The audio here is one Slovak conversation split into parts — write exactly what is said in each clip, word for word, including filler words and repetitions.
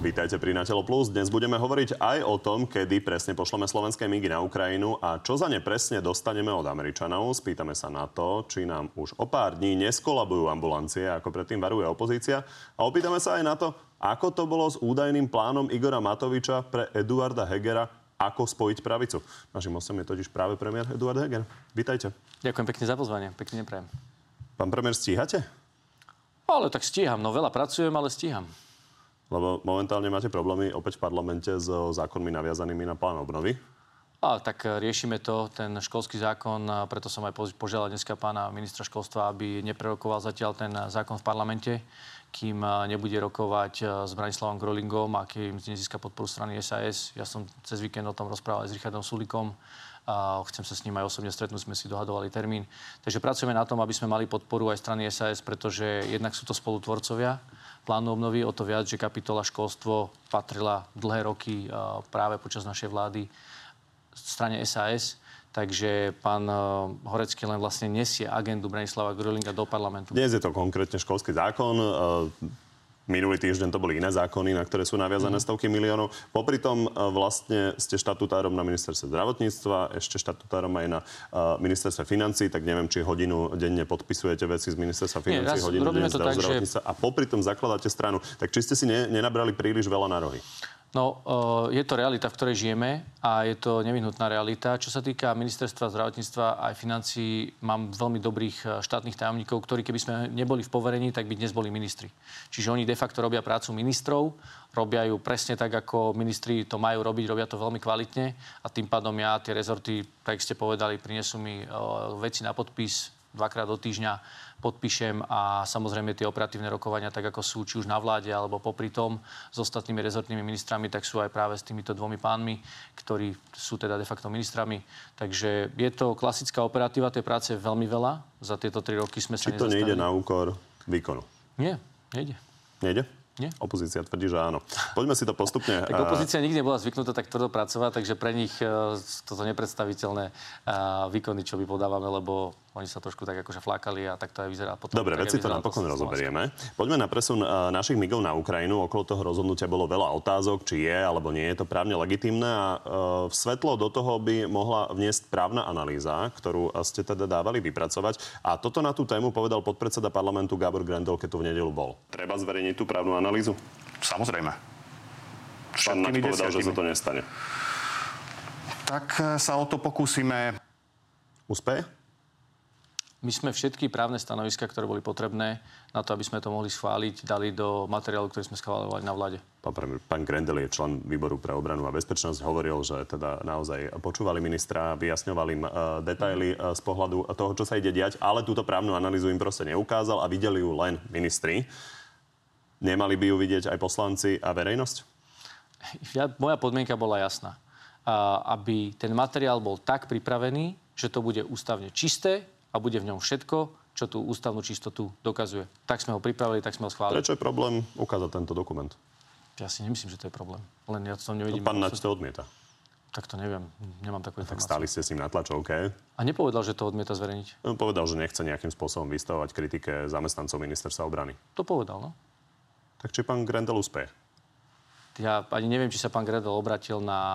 Vítajte pri Na Telo Plus. Dnes budeme hovoriť aj o tom, kedy presne pošleme slovenské migy na Ukrajinu a čo za ne presne dostaneme od Američanov. Spýtame sa na to, či nám už o pár dní neskolabujú ambulancie, ako predtým varuje opozícia. A opýtame sa aj na to, ako to bolo s údajným plánom Igora Matoviča pre Eduarda Hegera, ako spojiť pravicu. Našim hostom je totiž práve premiér Eduard Heger. Vítajte. Ďakujem pekne za pozvanie. Pekne neprajem. Pán premiér, stíhate? Ale tak stíham. No veľa pracujem, ale stíham. Lebo momentálne máte problémy opäť v parlamente so zákonmi naviazanými na plán obnovy. A tak riešime to, ten školský zákon, preto som aj požiadal dneska pána ministra školstva, aby neprerokoval zatiaľ ten zákon v parlamente, kým nebude rokovať s Branislavom Gröhlingom a kým nezíska podporu strany es a es. Ja som cez víkend o tom rozprával aj s Richardom Sulíkom. A chcem sa s ním aj osobne stretnúť, sme si dohadovali termín. Takže pracujeme na tom, aby sme mali podporu aj strany es a es, pretože jednak sú to spolutvorcovia plánu obnovy, o to viac, že kapitola školstvo patrila dlhé roky práve počas našej vlády strane es a es, takže pán Horecký len vlastne nesie agendu Branislava Gröhlinga do parlamentu. Dnes je to konkrétne školský zákon. Minulý týždeň to boli iné zákony, na ktoré sú naviazané mm. stovky miliónov. Popri tom vlastne ste štatutárom na ministerstve zdravotníctva, ešte štatutárom aj na uh, ministerstve financií, tak neviem, či hodinu denne podpisujete veci z ministerstva financií, Nie, hodinu denne z zdravotníctva že... a popri tom zakladáte stranu. Tak či ste si ne, nenabrali príliš veľa na rohy? No, je to realita, v ktorej žijeme a je to nevyhnutná realita. Čo sa týka ministerstva zdravotníctva a financií, mám veľmi dobrých štátnych tajomníkov, ktorí keby sme neboli v poverení, tak by dnes boli ministri. Čiže oni de facto robia prácu ministrov, robia ju presne tak, ako ministri to majú robiť, robia to veľmi kvalitne a tým pádom ja tie rezorty, tak ste povedali, prinesú mi veci na podpis dvakrát do týždňa, podpíšem a samozrejme tie operatívne rokovania, tak ako sú či už na vláde, alebo popri tom s ostatnými rezortnými ministrami, tak sú aj práve s týmito dvomi pánmi, ktorí sú teda de facto ministrami. Takže je to klasická operatíva, tej práce je veľmi veľa. Za tieto tri roky sme sa nezastali. Či to nejde na úkor výkonu? Nie, nejde. Nejde? Nie? Opozícia tvrdí, že áno. Poďme si to postupne... Tak opozícia nikdy nebola zvyknutá tak tvrdo pracovať, takže pre nich toto nepredstaviteľné výkony, čo my podávame, lebo oni sa trošku tak akože flákali a tak to aj vyzerá potom. Dobre, veci to napokon rozoberieme. Poďme na presun našich migov na Ukrajinu. Okolo toho rozhodnutia bolo veľa otázok, či je alebo nie je to právne legitímne a v svetlo do toho by mohla vniesť právna analýza, ktorú ste teda dávali vypracovať. A toto na tú tému povedal podpredseda parlamentu Gábor Grendel, keď tu v nedeľu bol. Treba zverejniť tú právnu analýzu. Analýzu? Samozrejme. Pán Naď povedal, že sa to nestane. Tak sa o to pokúsime. Uspeje? My sme všetky právne stanoviska, ktoré boli potrebné na to, aby sme to mohli schváliť, dali do materiálu, ktorý sme schváľovali na vláde. Pán, pán Grendel je člen výboru pre obranu a bezpečnosť. Hovoril, že teda naozaj počúvali ministra, vyjasňovali im uh, detaily uh, z pohľadu toho, čo sa ide diať, ale túto právnu analýzu im proste neukázal a videli ju len ministri. Nemali by ju vidieť aj poslanci a verejnosť? Ja, moja podmienka bola jasná. A, aby ten materiál bol tak pripravený, že to bude ústavne čisté a bude v ňom všetko, čo tú ústavnú čistotu dokazuje. Tak sme ho pripravili, tak sme ho schválili. Prečo je problém ukázať tento dokument? Ja si nemyslím, že to je problém. Len ja to nevidím. No, pán Naď to odmieta. Tak to neviem. Nemám takú informáciu. Tak stáli ste s ním na tlačovke. A nepovedal, že to odmieta zverejniť? No, povedal, že nechce nejakým spôsobom vystavovať kritike zamestnancov ministerstva obrany. To povedal, no. Tak či pán Grendel uspeje? Ja ani neviem, či sa pán Grendel obratil na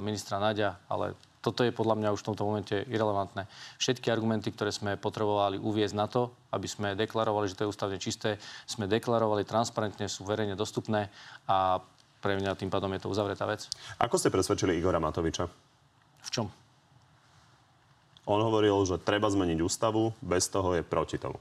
ministra Naďa, ale toto je podľa mňa už v tomto momente irelevantné. Všetky argumenty, ktoré sme potrebovali uviesť na to, aby sme deklarovali, že to je ústavne čisté, sme deklarovali transparentne, sú verejne dostupné a pre mňa tým pádom je to uzavretá vec. Ako ste presvedčili Igora Matoviča? V čom? On hovoril, že treba zmeniť ústavu, bez toho je proti tomu,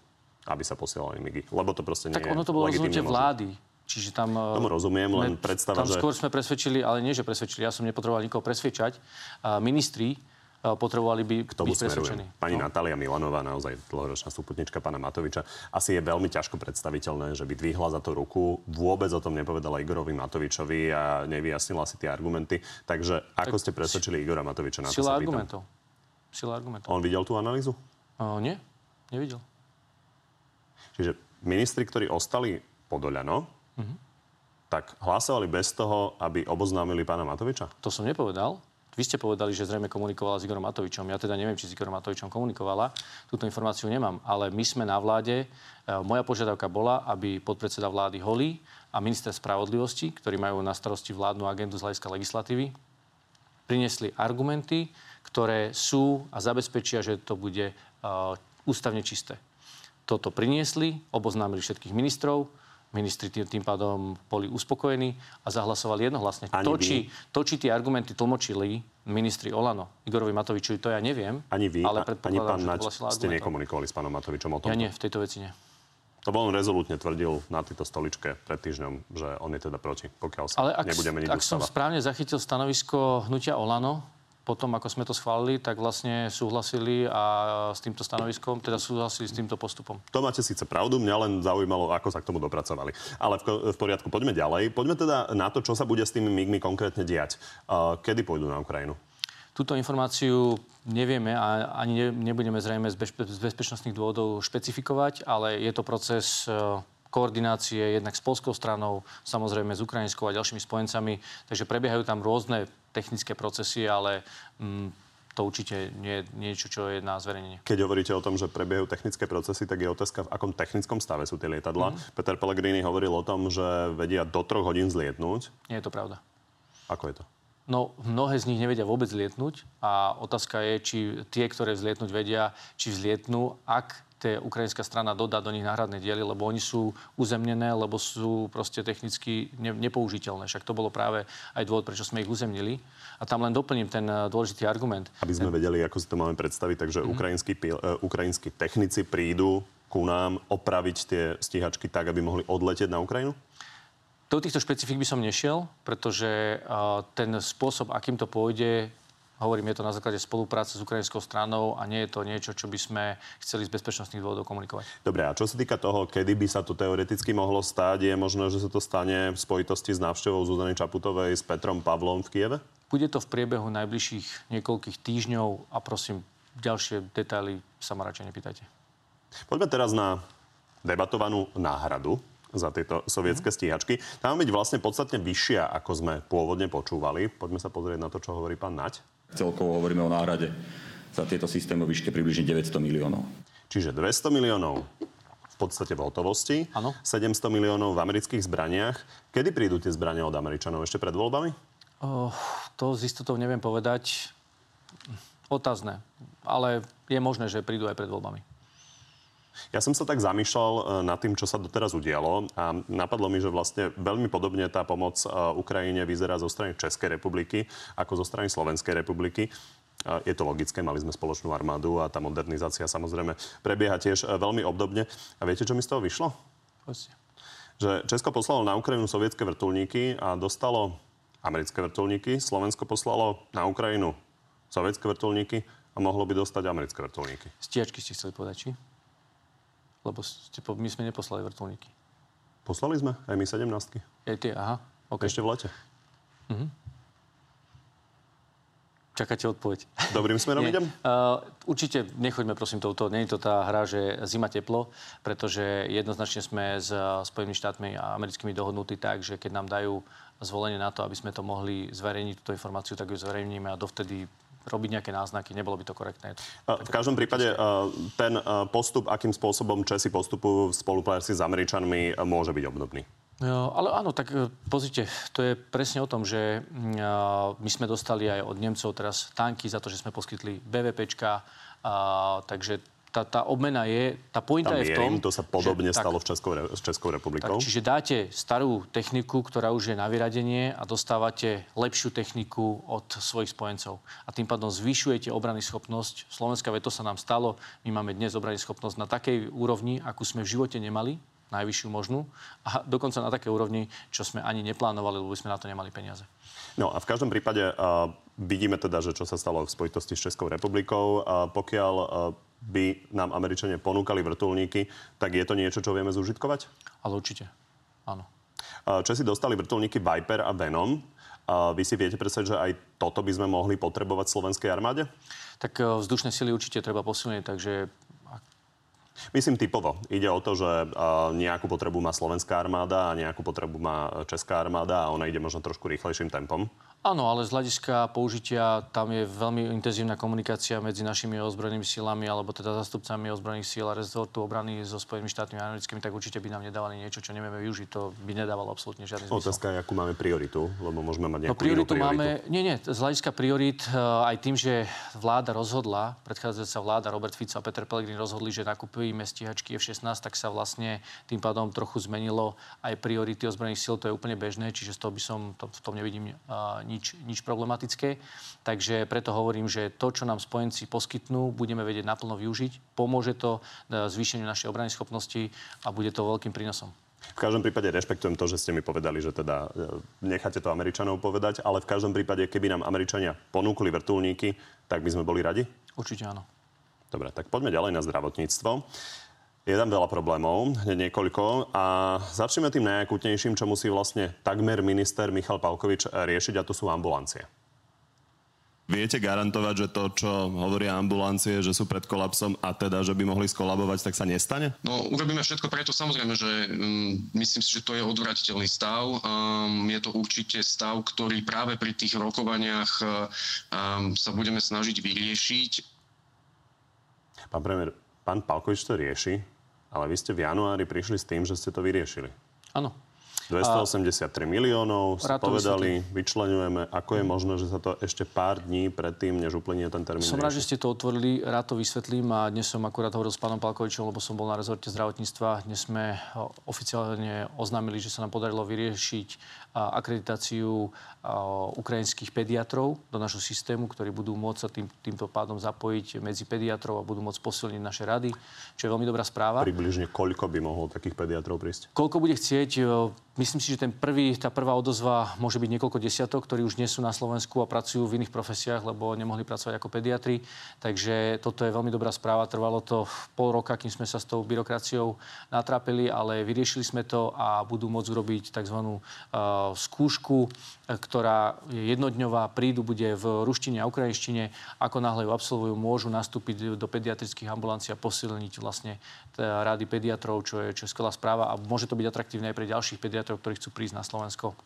aby sa posielali migy. Lebo to proste nie je legitímne. Tak ono to bolo rozhodnutie vlády. Čiže tam... Tomu rozumiem, len ne, predstava, tam že... Tam skôr sme presvedčili, ale nie, že presvedčili. Ja som nepotreboval nikoho presvedčať. Uh, ministri uh, potrebovali by K tomu byť presvedčení. Pani no? Natália Milanová, naozaj dlhoročná súputnička pána Matoviča, asi je veľmi ťažko predstaviteľné, že by dvihla za to ruku. Vôbec o tom nepovedala Igorovi Matovičovi a nevyjasnila si tie argumenty. Takže ako tak ste presvedčili Igora Matoviča na to, sa argumentov. Sila argumentov. On videl tú analýzu? Uh, nie, nevidel. Čiže ministri, ktorí ostali pod OĽaNO, mm-hmm. tak hlasovali bez toho, aby oboznámili pána Matoviča? To som nepovedal. Vy ste povedali, že zrejme komunikovala s Igorom Matovičom. Ja teda neviem, či s Igorom Matovičom komunikovala. Túto informáciu nemám, ale my sme na vláde. Moja požiadavka bola, aby podpredseda vlády Holý a minister spravodlivosti, ktorí majú na starosti vládnu agendu z hľadiska legislatívy, priniesli argumenty, ktoré sú a zabezpečia, že to bude ústavne čisté. Toto priniesli, oboznámili všetkých ministrov, ministri tým, tým pádom boli uspokojení a zahlasovali jednohlasne. To či, to, či tie argumenty tlmočili ministri OĽANO Igorovi Matovičovi, to ja neviem. Ani vy, ale ani pán Naď ste nekomunikovali s pánom Matovičom o tom? Ja nie, v tejto veci nie. Lebo on rezolútne tvrdil na tejto stoličke pred týždňom, že on je teda proti, pokiaľ sa nebude meniť ústava. Ale ak som správne zachytil stanovisko hnutia OĽANO, potom ako sme to schválili, tak vlastne súhlasili a s týmto stanoviskom, teda súhlasili s týmto postupom. To máte síce pravdu, mňa len zaujímalo, ako sa k tomu dopracovali. Ale v, v poriadku, poďme ďalej. Poďme teda na to, čo sa bude s tými MIGmi konkrétne diať. Kedy pôjdu na Ukrajinu? Túto informáciu nevieme a ani nebudeme zrejme z bezpečnostných dôvodov špecifikovať, ale je to proces koordinácie jednak s poľskou stranou, samozrejme s ukrajinskou a ďalšími spojencami. Takže prebiehajú tam rôzne technické procesy, ale mm, to určite nie je niečo, čo je na zverejnenie. Keď hovoríte o tom, že prebiehajú technické procesy, tak je otázka, v akom technickom stave sú tie lietadlá. Mm. Peter Pellegrini hovoril o tom, že vedia do troch hodín zlietnúť. Nie je to pravda. Ako je to? No, mnohé z nich nevedia vôbec vzlietnúť a otázka je, či tie, ktoré vzlietnúť vedia, či vzlietnú, ak tá ukrajinská strana dodá do nich náhradné diely, lebo oni sú uzemnené, lebo sú proste technicky ne- nepoužiteľné. Však to bolo práve aj dôvod, prečo sme ich uzemnili. A tam len doplním ten dôležitý argument. Aby sme vedeli, ako si to máme predstaviť, takže mm-hmm. ukrajinskí, ukrajinskí technici prídu ku nám opraviť tie stíhačky tak, aby mohli odletieť na Ukrajinu? Do týchto špecifik by som nešiel, pretože uh, ten spôsob, akým to pôjde, hovorím, je to na základe spolupráce s ukrajinskou stranou a nie je to niečo, čo by sme chceli z bezpečnostných dôvodov komunikovať. Dobre, a čo sa týka toho, kedy by sa to teoreticky mohlo stáť, je možné, že sa to stane v spojitosti s návštevou Zuzany Čaputovej s Petrom Pavlom v Kieve? Bude to v priebehu najbližších niekoľkých týždňov a prosím, ďalšie detaily sa ma radšej nepýtajte. Poďme teraz na debatovanú náhradu za tieto sovietské stíhačky. Tá má byť vlastne podstatne vyššia, ako sme pôvodne počúvali. Poďme sa pozrieť na to, čo hovorí pán Naď. Celkovo hovoríme o náhrade za tieto systémy výške približne deväťsto miliónov. Čiže dvesto miliónov v podstate v hotovosti, ano. sedemsto miliónov v amerických zbraniach. Kedy prídu tie zbrania od Američanov? Ešte pred voľbami? Oh, to z istotou neviem povedať. Otázne. Ale je možné, že prídu aj pred voľbami. Ja som sa tak zamýšľal nad tým, čo sa doteraz udialo a napadlo mi, že vlastne veľmi podobne tá pomoc Ukrajine vyzerá zo strany Českej republiky ako zo strany Slovenskej republiky. Je to logické, mali sme spoločnú armádu a tá modernizácia samozrejme prebieha tiež veľmi obdobne. A viete, čo mi z toho vyšlo? Vlastne. Že Česko poslalo na Ukrajinu sovietské vrtuľníky a dostalo americké vrtuľníky, Slovensko poslalo na Ukrajinu sovietské vrtuľníky a mohlo by dostať americké vrtuľníky. Stíhačky ste chceli povedať, či? Lebo ste, my sme neposlali vrtuľníky. Poslali sme? Aj my sedemnáctky. Aj tie, aha. Okay. Ešte v lete. Mhm. Čakáte odpoveď. Dobrým smerom idem? Uh, určite nechoďme, prosím, touto. Nie je to tá hra, že zima teplo, pretože jednoznačne sme s Spojenými štátmi a americkými dohodnutí tak, že keď nám dajú zvolenie na to, aby sme to mohli zverejniť, túto informáciu, tak ju zverejníme a dovtedy robiť nejaké náznaky, nebolo by to korektné. V každom prípade ten postup, akým spôsobom Česi postupujú v spolupráci s Američanmi, môže byť obdobný. No, ale áno, tak pozrite, to je presne o tom, že my sme dostali aj od Nemcov teraz tanky za to, že sme poskytli bé vé péčka, takže tá, tá obmena je, tá pointa je v tom, to sa podobne že, stalo tak, v Českou, s Českou republikou. Tak, čiže dáte starú techniku, ktorá už je na vyradenie a dostávate lepšiu techniku od svojich spojencov. A tým pádom zvyšujete obrany schopnosť. Slovenska, veď to sa nám stalo. My máme dnes obrany schopnosť na takej úrovni, akú sme v živote nemali, najvyššiu možnú, a dokonca na takej úrovni, čo sme ani neplánovali, lebo sme na to nemali peniaze. No a v každom prípade uh, vidíme teda, že čo sa stalo v spojitosti s Českou republikou. Uh, pokiaľ uh, by nám Američania ponúkali vrtuľníky, tak je to niečo, čo vieme zúžitkovať? Ale určite, áno. Česi dostali vrtuľníky Viper a Venom. Vy si viete predstaviť, že aj toto by sme mohli potrebovať v slovenskej armáde? Tak vzdušné sily určite treba posilniť, takže... Myslím typovo. Ide o to, že nejakú potrebu má slovenská armáda a nejakú potrebu má česká armáda a ona ide možno trošku rýchlejším tempom. Áno, ale z hľadiska použitia tam je veľmi intenzívna komunikácia medzi našimi ozbrojenými silami alebo teda zástupcami ozbrojených síl a rezortu obrany so Spojenými štátmi americkými, tak určite by nám nedávali niečo, čo nevieme využiť. To by nedávalo absolútne žiadny zmysel. Otázka je, akú máme prioritu, lebo môžeme mať nejakú no, prioritu. Inú prioritu. Máme, nie, nie, z hľadiska priorít aj tým, že vláda rozhodla, predchádzajúca vláda Robert Fico a Peter Pellegrini rozhodli, že nakupujeme stíhačky ef šestnásť, tak sa vlastne tým pádom trochu zmenilo aj priority ozbrojených síl, to je úplne bežné, čiže z toho by som to, v tom nevidím uh, Nič, nič problematické. Takže preto hovorím, že to, čo nám spojenci poskytnú, budeme vedieť naplno využiť. Pomôže to zvýšeniu našej obrany schopnosti a bude to veľkým prínosom. V každom prípade rešpektujem to, že ste mi povedali, že teda necháte to Američanov povedať, ale v každom prípade, keby nám Američania ponúkli vrtuľníky, tak by sme boli radi? Určite áno. Dobre, tak poďme ďalej na zdravotníctvo. Je tam veľa problémov, niekoľko. A začneme tým najakútnejším, čo musí vlastne takmer minister Michal Palkovič riešiť, a to sú ambulancie. Viete garantovať, že to, čo hovoria ambulancie, že sú pred kolapsom a teda, že by mohli skolabovať, tak sa nestane? No, urobíme všetko preto, samozrejme, že um, myslím si, že to je odvratiteľný stav. Um, je to určite stav, ktorý práve pri tých rokovaniach um, sa budeme snažiť vyriešiť. Pán premiér, pán Palkovič to rieši, ale vy ste v januári prišli s tým, že ste to vyriešili. Áno. dvestoosemdesiattri miliónov ste povedali, vyčleňujeme. Ako je možné, že sa to ešte pár dní predtým, než uplynie ten termín? Som rád, že ste to otvorili. Rád to vysvetlím a dnes som akurát hovoril s pánom Palkovičom, lebo som bol na rezorte zdravotníctva. Dnes sme oficiálne oznámili, že sa nám podarilo vyriešiť akreditáciu ukrajinských pediatrov do našho systému, ktorí budú môcť sa tým, týmto pádom zapojiť medzi pediatrov a budú môcť posilniť naše rady, čo je veľmi dobrá správa. Približne koľko by mohlo takých pediatrov prísť? Koľko bude chcieť? Myslím si, že ten prvý, tá prvá odozva môže byť niekoľko desiatok, ktorí už nie sú na Slovensku a pracujú v iných profesiách, lebo nemohli pracovať ako pediatri. Takže toto je veľmi dobrá správa. Trvalo to pol roka, kým sme sa s tou byrokraciou natrápili, ale vyriešili sme to a budú môcť urobiť takzvanú skúšku, ktorá je jednodňová, prídu, bude v ruštine a ukrajinštine. Ako náhle ju absolvujú, môžu nastúpiť do pediatrických ambulancií a posilniť vlastne rady pediatrov, čo je, čo je skvelá správa a môže to byť atraktívne aj pre ďalších pediatrov, ktorí chcú prísť na Slovensko,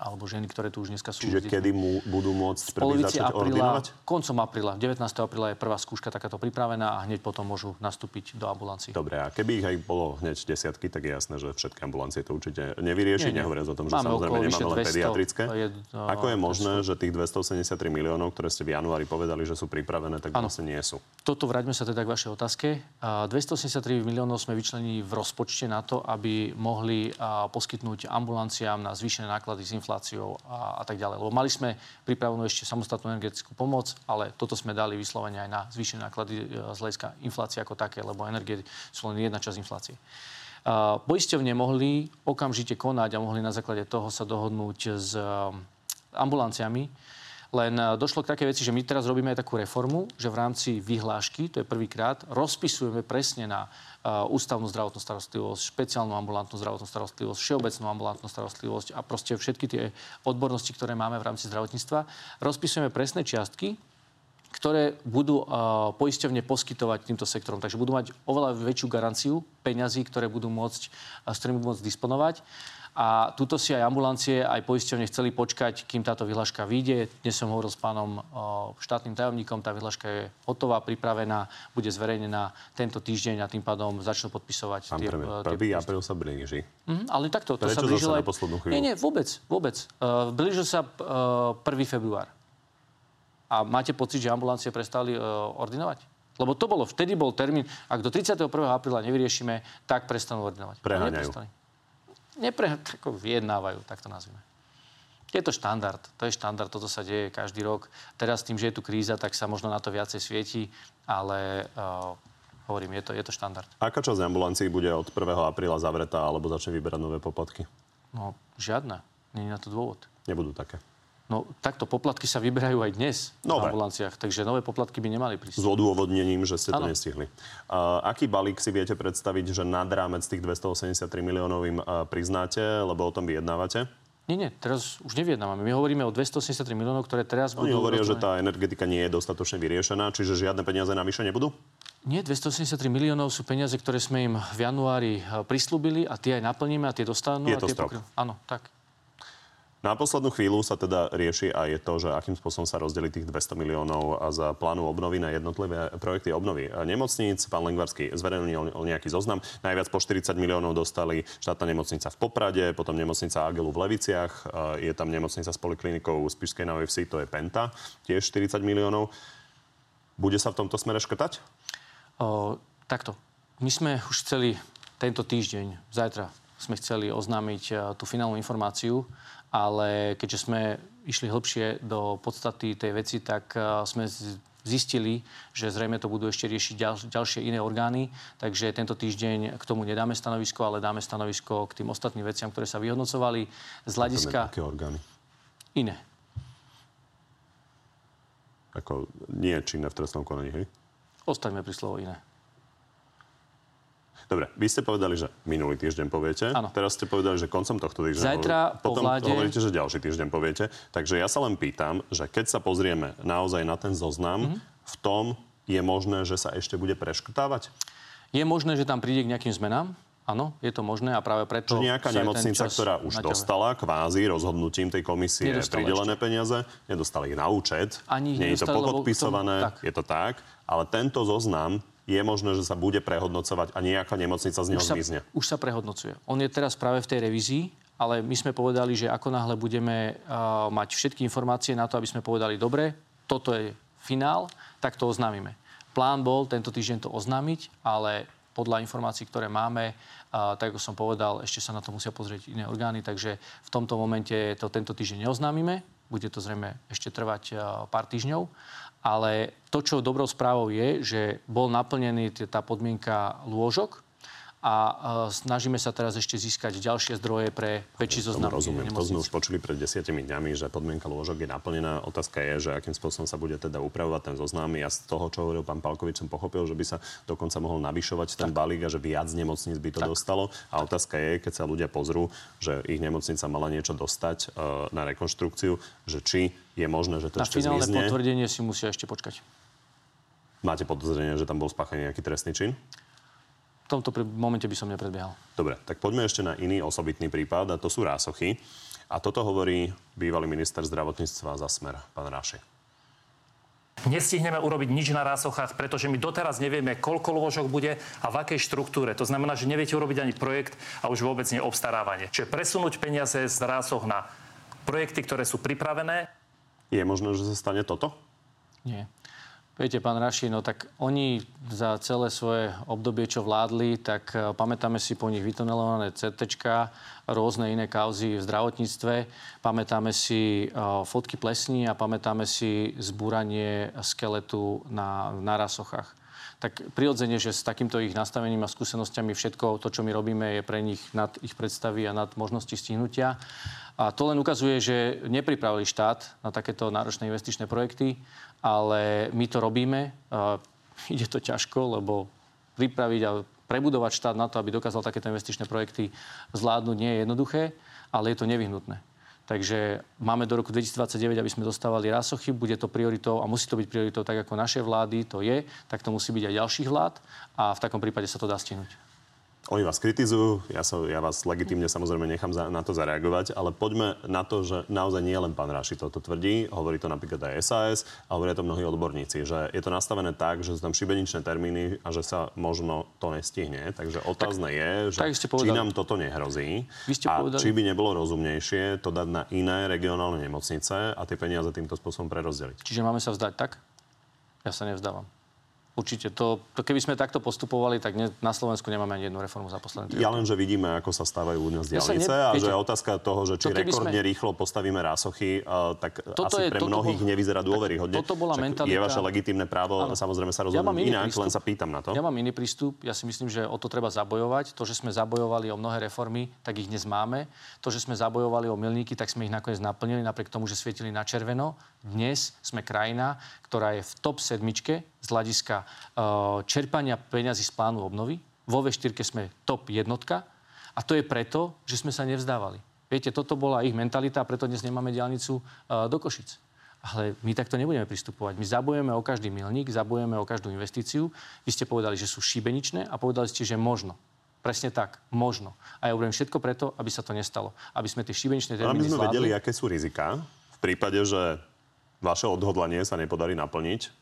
alebo ženy, ktoré tu už dneska sú. Čiže kedy mu budú môcť prvý začať ordinovať? Koncom apríla. devätnásteho apríla je prvá skúška takáto pripravená a hneď potom môžu nastúpiť do ambulancií. Dobre, a keby ich aj bolo hneď desiatky, tak je jasné, že všetky ambulancie to určite nevyrieši. Nehovoriac o tom, že máme samozrejme nemáme len pediatrické. Je, uh, Ako je možné, že tých dvestoosemdesiattri miliónov, ktoré ste v januári povedali, že sú pripravené, tak ano. Vlastne nie sú? Toto vráťme sa teda k vašej otázke. Uh, dvestoosemdesiattri miliónov sme vyčlenili v rozpočte na to, aby mohli uh, poskytnúť ambulanciám na zvýšené náklady z inflácie a, a tak ďalej. Lebo mali sme pripravenú ešte samostatnú energetickú pomoc, ale toto sme dali vyslovene aj na zvýšené náklady z hľadiska inflácie ako také, lebo energie sú len jedna časť inflácie. Uh, poisťovne mohli okamžite konať a mohli na základe toho sa dohodnúť s uh, ambulanciami. Len došlo k takej veci, že my teraz robíme aj takú reformu, že v rámci vyhlášky, to je prvýkrát, rozpisujeme presne na uh, ústavnú zdravotnú starostlivosť, špeciálnu ambulantnú zdravotnú starostlivosť, všeobecnú ambulantnú starostlivosť a proste všetky tie odbornosti, ktoré máme v rámci zdravotníctva. Rozpisujeme presné čiastky, ktoré budú uh, poisťovne poskytovať týmto sektorom. Takže budú mať oveľa väčšiu garanciu peňazí, ktoré budú môcť, uh, s ktorými budú môcť disponovať. A tuto si aj ambulancie, aj poisťovne chceli počkať, kým táto vyhláška vyjde. Dnes som hovoril s pánom uh, štátnym tajomníkom. Tá vyhláška je hotová, pripravená, bude zverejnená tento týždeň a tým pádom začnú podpisovať. Pán premiér, prvý apríl sa blíži. Mm, ale takto, to Prečo sa blížilo aj... na poslednú chvíľu? Nie, nie, vôbec, vôbec. Uh, blížil sa uh, prvý február. A máte pocit, že ambulancie prestali uh, ordinovať? Lebo to bolo, vtedy bol termín, ak do tridsiateho prvého apríla nevyriešime, tak prestanú ordinovať. Preháňajú. Nepre, tako vyjednávajú, tak to nazvime. Je to štandard, to je štandard, toto sa deje každý rok. Teraz tým, že je tu kríza, tak sa možno na to viacej svieti, ale uh, hovorím, je to, je to štandard. Aká časť ambulancií bude od prvého apríla zavretá alebo začne vyberať nové poplatky? No, žiadna. Nie je na to dôvod. Nebudú také. No, takto poplatky sa vyberajú aj dnes nové. V ambulanciách, takže nové poplatky by nemali prísť. S odôvodnením, že ste ano. To nestihli. Uh, aký balík si viete predstaviť, že nad rámec tých dvestoosemdesiattri miliónov im uh, priznáte, lebo o tom vyjednávate? Nie, nie, teraz už nevyjednávame. My hovoríme o dvestoosemdesiattri miliónov, ktoré teraz budú... Oni hovoria, rozumie... že tá energetika nie je dostatočne vyriešená, čiže žiadne peniaze navyše nebudú? Nie, dvestoosemdesiattri miliónov sú peniaze, ktoré sme im v januári prislúbili a tie aj naplníme a tie dostanú. Je to a tie pokrv... Áno, tak. Na poslednú chvíľu sa teda rieši a je to, že akým spôsobom sa rozdelí tých dvesto miliónov za plánu obnovy na jednotlivé projekty obnovy nemocníc. Pán Lengvarský zverejnil nejaký zoznam. Najviac po štyridsať miliónov dostali štátna nemocnica v Poprade, potom nemocnica Agelu v Leviciach, je tam nemocnica s poliklinikou z Spišskej Novej Vsi, to je Penta, tiež štyridsať miliónov. Bude sa v tomto smere škrtať? O, takto. My sme už chceli tento týždeň, zajtra sme chceli oznámiť tú finálnu informáciu, ale keďže sme išli hlbšie do podstaty tej veci, tak sme zistili, že zrejme to budú ešte riešiť ďal, ďalšie iné orgány, takže tento týždeň k tomu nedáme stanovisko, ale dáme stanovisko k tým ostatným veciam, ktoré sa vyhodnocovali. Z hľadiska... Aké orgány? Iné. Ako nie činné v trestnom konaní, hej? Ostaňme pri slovo iné. Dobre, vy ste povedali, že minulý týždeň poviete. Áno. Teraz ste povedali, že koncom tohto týždňa. Zajtra potom po vláde... hovoríte, že ďalší týždeň poviete. Takže ja sa len pýtam, že keď sa pozrieme naozaj na ten zoznam, mm-hmm. v tom je možné, že sa ešte bude preškrtávať? Je možné, že tam príde k nejakým zmenám. Áno, je to možné a práve preto... Čiže nejaká nemocnica, ktorá už naťahuje. Dostala kvázi rozhodnutím tej komisie pridelené ešte. Peniaze, nedostala ich na účet, Ani nie je to podpodpisované, je to tak, ale tento zoznam je možné, že sa bude prehodnocovať a nejaká nemocnica z neho zmizne. Už sa prehodnocuje. On je teraz práve v tej revízii, ale my sme povedali, že ako náhle budeme uh, mať všetky informácie na to, aby sme povedali, dobre, toto je finál, tak to oznámime. Plán bol tento týždeň to oznámiť, ale podľa informácií, ktoré máme, uh, tak ako som povedal, ešte sa na to musia pozrieť iné orgány, takže v tomto momente to tento týždeň neoznámime, bude to zrejme ešte trvať uh, pár týždňov. Ale to, čo dobrou správou je, že bol naplnený tá podmienka lôžok a e, snažíme sa teraz ešte získať ďalšie zdroje pre väčší zoznam. Rozumiem, to sme už počuli pred desiatimi dňami, že podmienka lôžok je naplnená. Otázka je, že akým spôsobom sa bude teda upravovať ten zoznam. Ja z toho, čo hovoril pán Palkovič, som pochopil, že by sa dokonca mohol navyšovať ten balík a že viac nemocníc by to tak dostalo. A otázka je, keď sa ľudia pozrú, že ich nemocnica mala niečo dostať e, na rekonštrukciu, že či je možné, že to na ešte zmizne. Na finálne potvrdenie si musia ešte počkať. Máte podozrenie, že tam bol spáchaný nejaký trestný čin? V tomto momente by som nepredbiehal. Dobre, tak poďme ešte na iný osobitný prípad, a to sú rásochy. A toto hovorí bývalý minister zdravotníctva za Smer, pán Raši. Nestihneme urobiť nič na rásochách, pretože my doteraz nevieme, koľko lôžok bude a v akej štruktúre. To znamená, že neviete urobiť ani projekt a už vôbec nie obstarávanie. Čiže presunúť peniaze z rásoch na projekty, ktoré sú pripravené. Je možné, že sa stane toto? Nie. Viete, pán Raši, no tak oni za celé svoje obdobie, čo vládli, tak pamätáme si po nich vytunelované CTčka, rôzne iné kauzy v zdravotníctve. Pamätáme si uh, fotky plesní a pamätáme si zbúranie skeletu na, na rasochách. Tak prirodzene, že s takýmto ich nastavením a skúsenosťami všetko to, čo my robíme, je pre nich nad ich predstavy a nad možnosti stihnutia. A to len ukazuje, že nepripravili štát na takéto náročné investičné projekty, ale my to robíme. A ide to ťažko, lebo pripraviť a prebudovať štát na to, aby dokázal takéto investičné projekty zvládnuť, nie je jednoduché, ale je to nevyhnutné. Takže máme do roku dvetisícdvadsaťdeväť, aby sme dostávali rásochy. Bude to prioritou a musí to byť prioritou tak, ako naše vlády to je. Tak to musí byť aj ďalších vlád a v takom prípade sa to dá stihnúť. Oni vás kritizujú, ja, sa, ja vás legitímne samozrejme nechám za, na to zareagovať, ale poďme na to, že naozaj nie len pán Raši toto tvrdí, hovorí to napríklad aj es a es a hovoria to mnohí odborníci, že je to nastavené tak, že sú tam šibeničné termíny a že sa možno to nestihne. Takže otázne tak, je, že či nám toto nehrozí a povedali, či by nebolo rozumnejšie to dať na iné regionálne nemocnice a tie peniaze týmto spôsobom prerozdeliť. Čiže máme sa vzdať, tak? Ja sa nevzdávam. Určite. To, to keby sme takto postupovali, tak ne, na Slovensku nemáme ani jednu reformu za posledné tri roky. Ja len, že vidíme, ako sa stávajú u nás diaľnice ja ne... a že otázka toho, že či to, rekordne sme... rýchlo postavíme rásochy, uh, tak toto asi je, pre mnohých bol... nevyzerá dôveryhodne. Toto bola mentalita... Je vaše legitímne právo, ale samozrejme sa rozhodnú ja inak, prístup. Len sa pýtam na to. Ja mám iný prístup. Ja si myslím, že o to treba zabojovať. To, že sme zabojovali o mnohé reformy, tak ich dnes máme. To, že sme zabojovali o milníky, tak sme ich nakoniec naplnili, napriek tomu, že svietili na červeno. Dnes sme krajina, ktorá je v top sedmičke z hľadiska čerpania peňazí z plánu obnovy. Vo vé štyri sme top jednotka a to je preto, že sme sa nevzdávali. Viete, toto bola ich mentalita a preto dnes nemáme diaľnicu do Košic. Ale my takto nebudeme pristupovať. My zabojujeme o každý milník, zabojujeme o každú investíciu. Vy ste povedali, že sú šibeničné a povedali ste, že možno. Presne tak, možno. A ja urobím všetko preto, aby sa to nestalo. Aby sme tie šibeničné termíny zvládli. Aby sme vedeli, aké sú riziká. V prípade, že vaše odhodlanie sa nepodarí naplniť,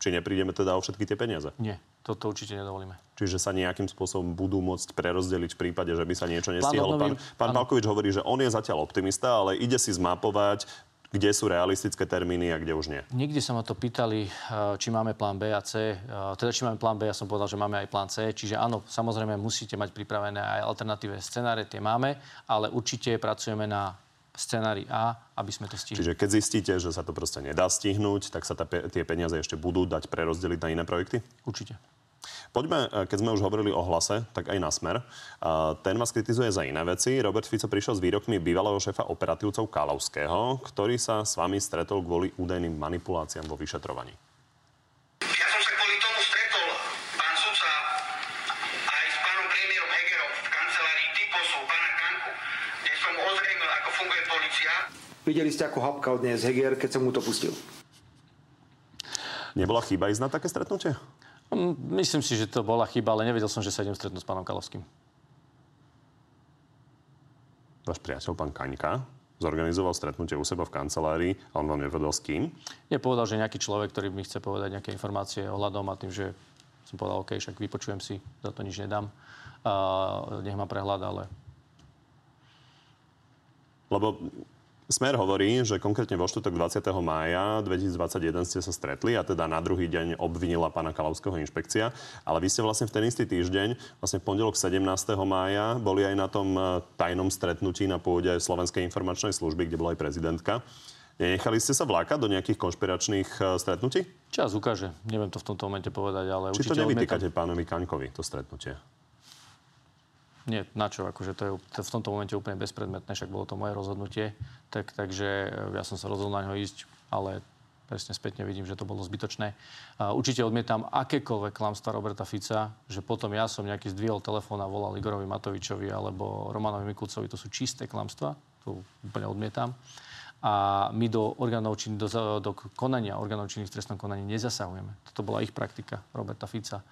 či neprídeme teda o všetky tie peniaze? Nie, toto určite nedovolíme. Čiže sa nejakým spôsobom budú môcť prerozdeliť v prípade, že by sa niečo nestihlo. Pán, pán Palkovič hovorí, že on je zatiaľ optimista, ale ide si zmapovať, kde sú realistické termíny a kde už nie. Niekde sa ma to pýtali, či máme plán B a C. Teda, či máme plán B, ja som povedal, že máme aj plán C. Čiže áno, samozrejme, musíte mať pripravené aj alternatívne scenáre, tie máme, ale určite pracujeme na scenári A, aby sme to stihli. Čiže keď zistíte, že sa to proste nedá stihnúť, tak sa ta, tie peniaze ešte budú dať prerozdeliť na iné projekty? Určite. Poďme, keď sme už hovorili o Hlase, tak aj na Smer. Ten vás kritizuje za iné veci. Robert Fico prišiel s výrokmi bývalého šéfa operatívcov Kálovského, ktorý sa s vami stretol kvôli údajným manipuláciám vo vyšetrovaní. Ja som sa kvôli tomu stretol, pán sudca, aj s pánom premiérom Hegerom v kancelárii Typusu, pána Kaňku, kde som ozrejmil, ako funguje polícia. Videli ste, ako hapkal dnes Heger, keď som mu to pustil. Nebola chyba ísť na také stretnutie? Myslím si, že to bola chyba, ale nevedel som, že sa idem stretnúť s pánom Kalovským. Váš priateľ, pán Kaňka, zorganizoval stretnutie u seba v kancelárii a on vám nevedel s kým? Nepovedal, že nejaký človek, ktorý mi chce povedať nejaké informácie ohľadom a tým, že som povedal, OK, však vypočujem si, za to nič nedám. A nech ma prehľad, ale... Lebo... Smer hovorí, že konkrétne vo štvrtok dvadsiateho mája dvetisícdvadsaťjeden ste sa stretli a teda na druhý deň obvinila pána Kalovského inšpekcia, ale vy ste vlastne v ten istý týždeň, vlastne v pondelok sedemnásteho mája, boli aj na tom tajnom stretnutí na pôde Slovenskej informačnej služby, kde bola aj prezidentka. Nenechali ste sa vlákať do nejakých konšpiračných stretnutí? Čas ukáže, neviem to v tomto momente povedať, ale určite... Či to nevytýkate pánovi Kaňkovi, to stretnutie? Nie, na čo, akože to je v tomto momente úplne bezpredmetné, však bolo to moje rozhodnutie, tak, takže ja som sa rozhodol na ňo ísť, ale presne spätne vidím, že to bolo zbytočné. Uh, určite odmietam akékoľvek klamstvá Roberta Fica, že potom ja som nejaký zdvihol telefón a volal Igorovi Matovičovi alebo Romanovi Mikulcovi, to sú čisté klamstvá, to úplne odmietam. A my do orgánov čin, do, do konania orgánov činných v trestnom konaní nezasahujeme. Toto bola ich praktika, Roberta Fica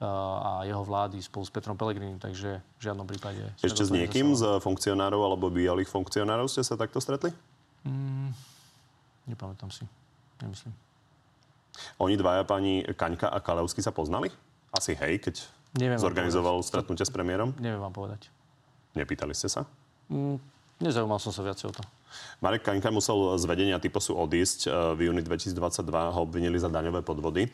a jeho vlády spolu s Petrom Pellegrinim, takže v žiadnom prípade... Ešte s niekým z funkcionárov alebo bývalých funkcionárov ste sa takto stretli? Mm, nepamätám si. Nemyslím. Oni dvaja, pani Kaňka a Kalovský, sa poznali? Asi hej, keď neviem zorganizoval stretnutie s premiérom? Neviem vám povedať. Nepýtali ste sa? Mm, nezaujímal som sa viac o to. Marek Kaňka musel z vedenia Typusu odísť. V júni dvetisícdvadsaťdva ho obvinili za daňové podvody.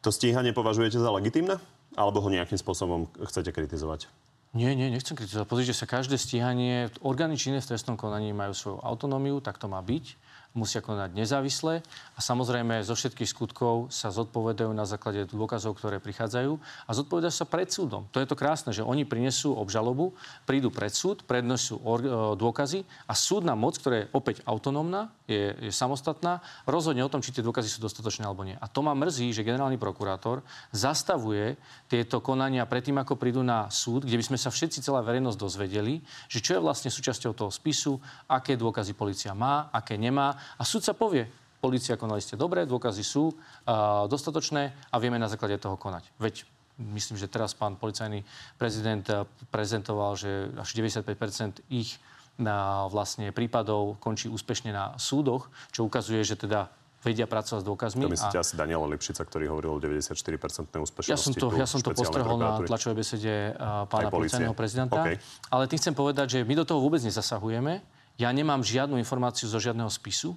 To stíhanie považujete za legitímne? Alebo ho nejakým spôsobom chcete kritizovať? Nie, nie, nechcem kritizovať. Pozrite sa, každé stíhanie, orgány činné v trestnom konaní majú svoju autonómiu, tak to má byť. Musia konať nezávisle a samozrejme zo všetkých skutkov sa zodpovedajú na základe dôkazov, ktoré prichádzajú a zodpovedajú sa pred súdom. To je to krásne, že oni prinesú obžalobu, prídu pred súd, prednesú or- dôkazy a súdna moc, ktorá je opäť autonómna, je, je samostatná, rozhodne o tom, či tie dôkazy sú dostatočné alebo nie. A to ma mrzí, že generálny prokurátor zastavuje tieto konania predtým, ako prídu na súd, kde by sme sa všetci, celá verejnosť, dozvedeli, že čo je vlastne súčasťou toho spisu, aké dôkazy polícia má, aké nemá. A súd sa povie, polícia, konali ste dobre, dôkazy sú uh, dostatočné a vieme na základe toho konať. Veď myslím, že teraz pán policajný prezident prezentoval, že až deväťdesiatpäť percent ich na vlastne prípadov končí úspešne na súdoch, čo ukazuje, že teda vedia pracovať s dôkazmi. To myslíte a... asi Daniela Lipšica, ktorý hovoril o deväťdesiatštyri percent úspešnosti. Ja som to, ja som to postrehol na tlačovej besede uh, pána policajného prezidenta. Okay. Ale tým chcem povedať, že my do toho vôbec nezasahujeme. Ja nemám žiadnu informáciu zo žiadneho spisu.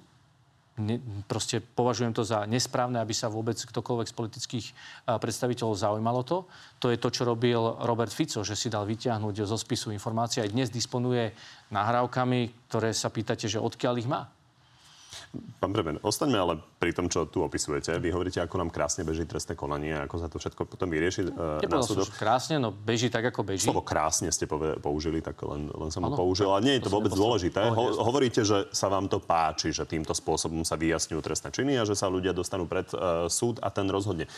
Ne, proste považujem to za nesprávne, aby sa vôbec ktokoľvek z politických a, predstaviteľov zaujímalo to. To je to, čo robil Robert Fico, že si dal vyťahnuť zo spisu informácie. Aj dnes disponuje nahrávkami, ktoré sa pýtate, že odkiaľ ich má. Pán premiér, ostaňme ale pri tom, čo tu opisujete. Vy hovoríte, ako nám krásne beží trestné konanie, ako sa to všetko potom vyrieši e, na súdoch. Krásne, no beží tak, ako beží. Slovo krásne ste pove- použili, tak len, len som ho použil. A nie je to, to vôbec dôležité. Ho- hovoríte, že sa vám to páči, že týmto spôsobom sa vyjasňujú trestné činy a že sa ľudia dostanú pred e, súd a ten rozhodne. E,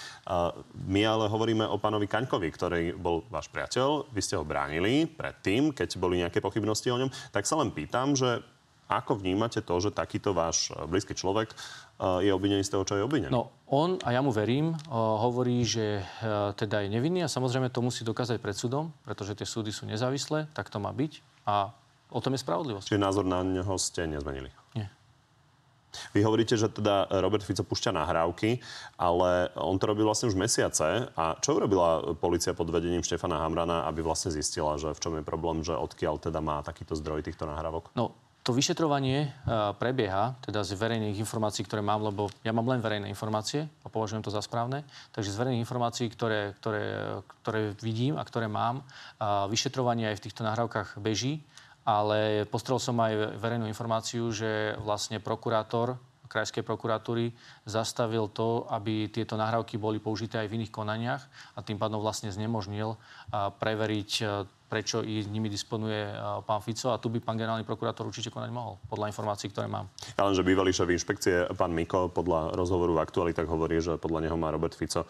my ale hovoríme o pánovi Kaňkovi, ktorý bol váš priateľ. Vy ste ho bránili predtým, keď boli nejaké pochybnosti o ňom. Tak sa len pýtam, že Ako vnímate to, že takýto váš blízky človek je obvinený z toho, čo je obvinený? No, on, a ja mu verím, hovorí, že teda je nevinný a samozrejme to musí dokázať pred súdom, pretože tie súdy sú nezávislé, tak to má byť a o tom je spravodlivosť. Čiže názor na neho ste nezmenili? Nie. Vy hovoríte, že teda Robert Fico púšťa nahrávky, ale on to robil vlastne už mesiace. A čo urobila polícia pod vedením Štefana Hamrana, aby vlastne zistila, že v čom je problém, že odkiaľ teda má takýto zdroj týchto nahrávok? No, to vyšetrovanie prebieha teda z verejných informácií, ktoré mám, lebo ja mám len verejné informácie a považujem to za správne. Takže z verejných informácií, ktoré, ktoré, ktoré vidím a ktoré mám, vyšetrovanie aj v týchto nahrávkach beží. Ale postrel som aj verejnú informáciu, že vlastne prokurátor krajskej prokuratúry zastavil to, aby tieto nahrávky boli použité aj v iných konaniach a tým pádom vlastne znemožnil preveriť, prečo i nimi disponuje pán Fico. A tu by pán generálny prokurátor určite konať mohol, podľa informácií, ktoré mám. Ja len, že bývalý šéf inšpekcie, pán Miko, podľa rozhovoru v Aktualitách hovorí, že podľa neho má Robert Fico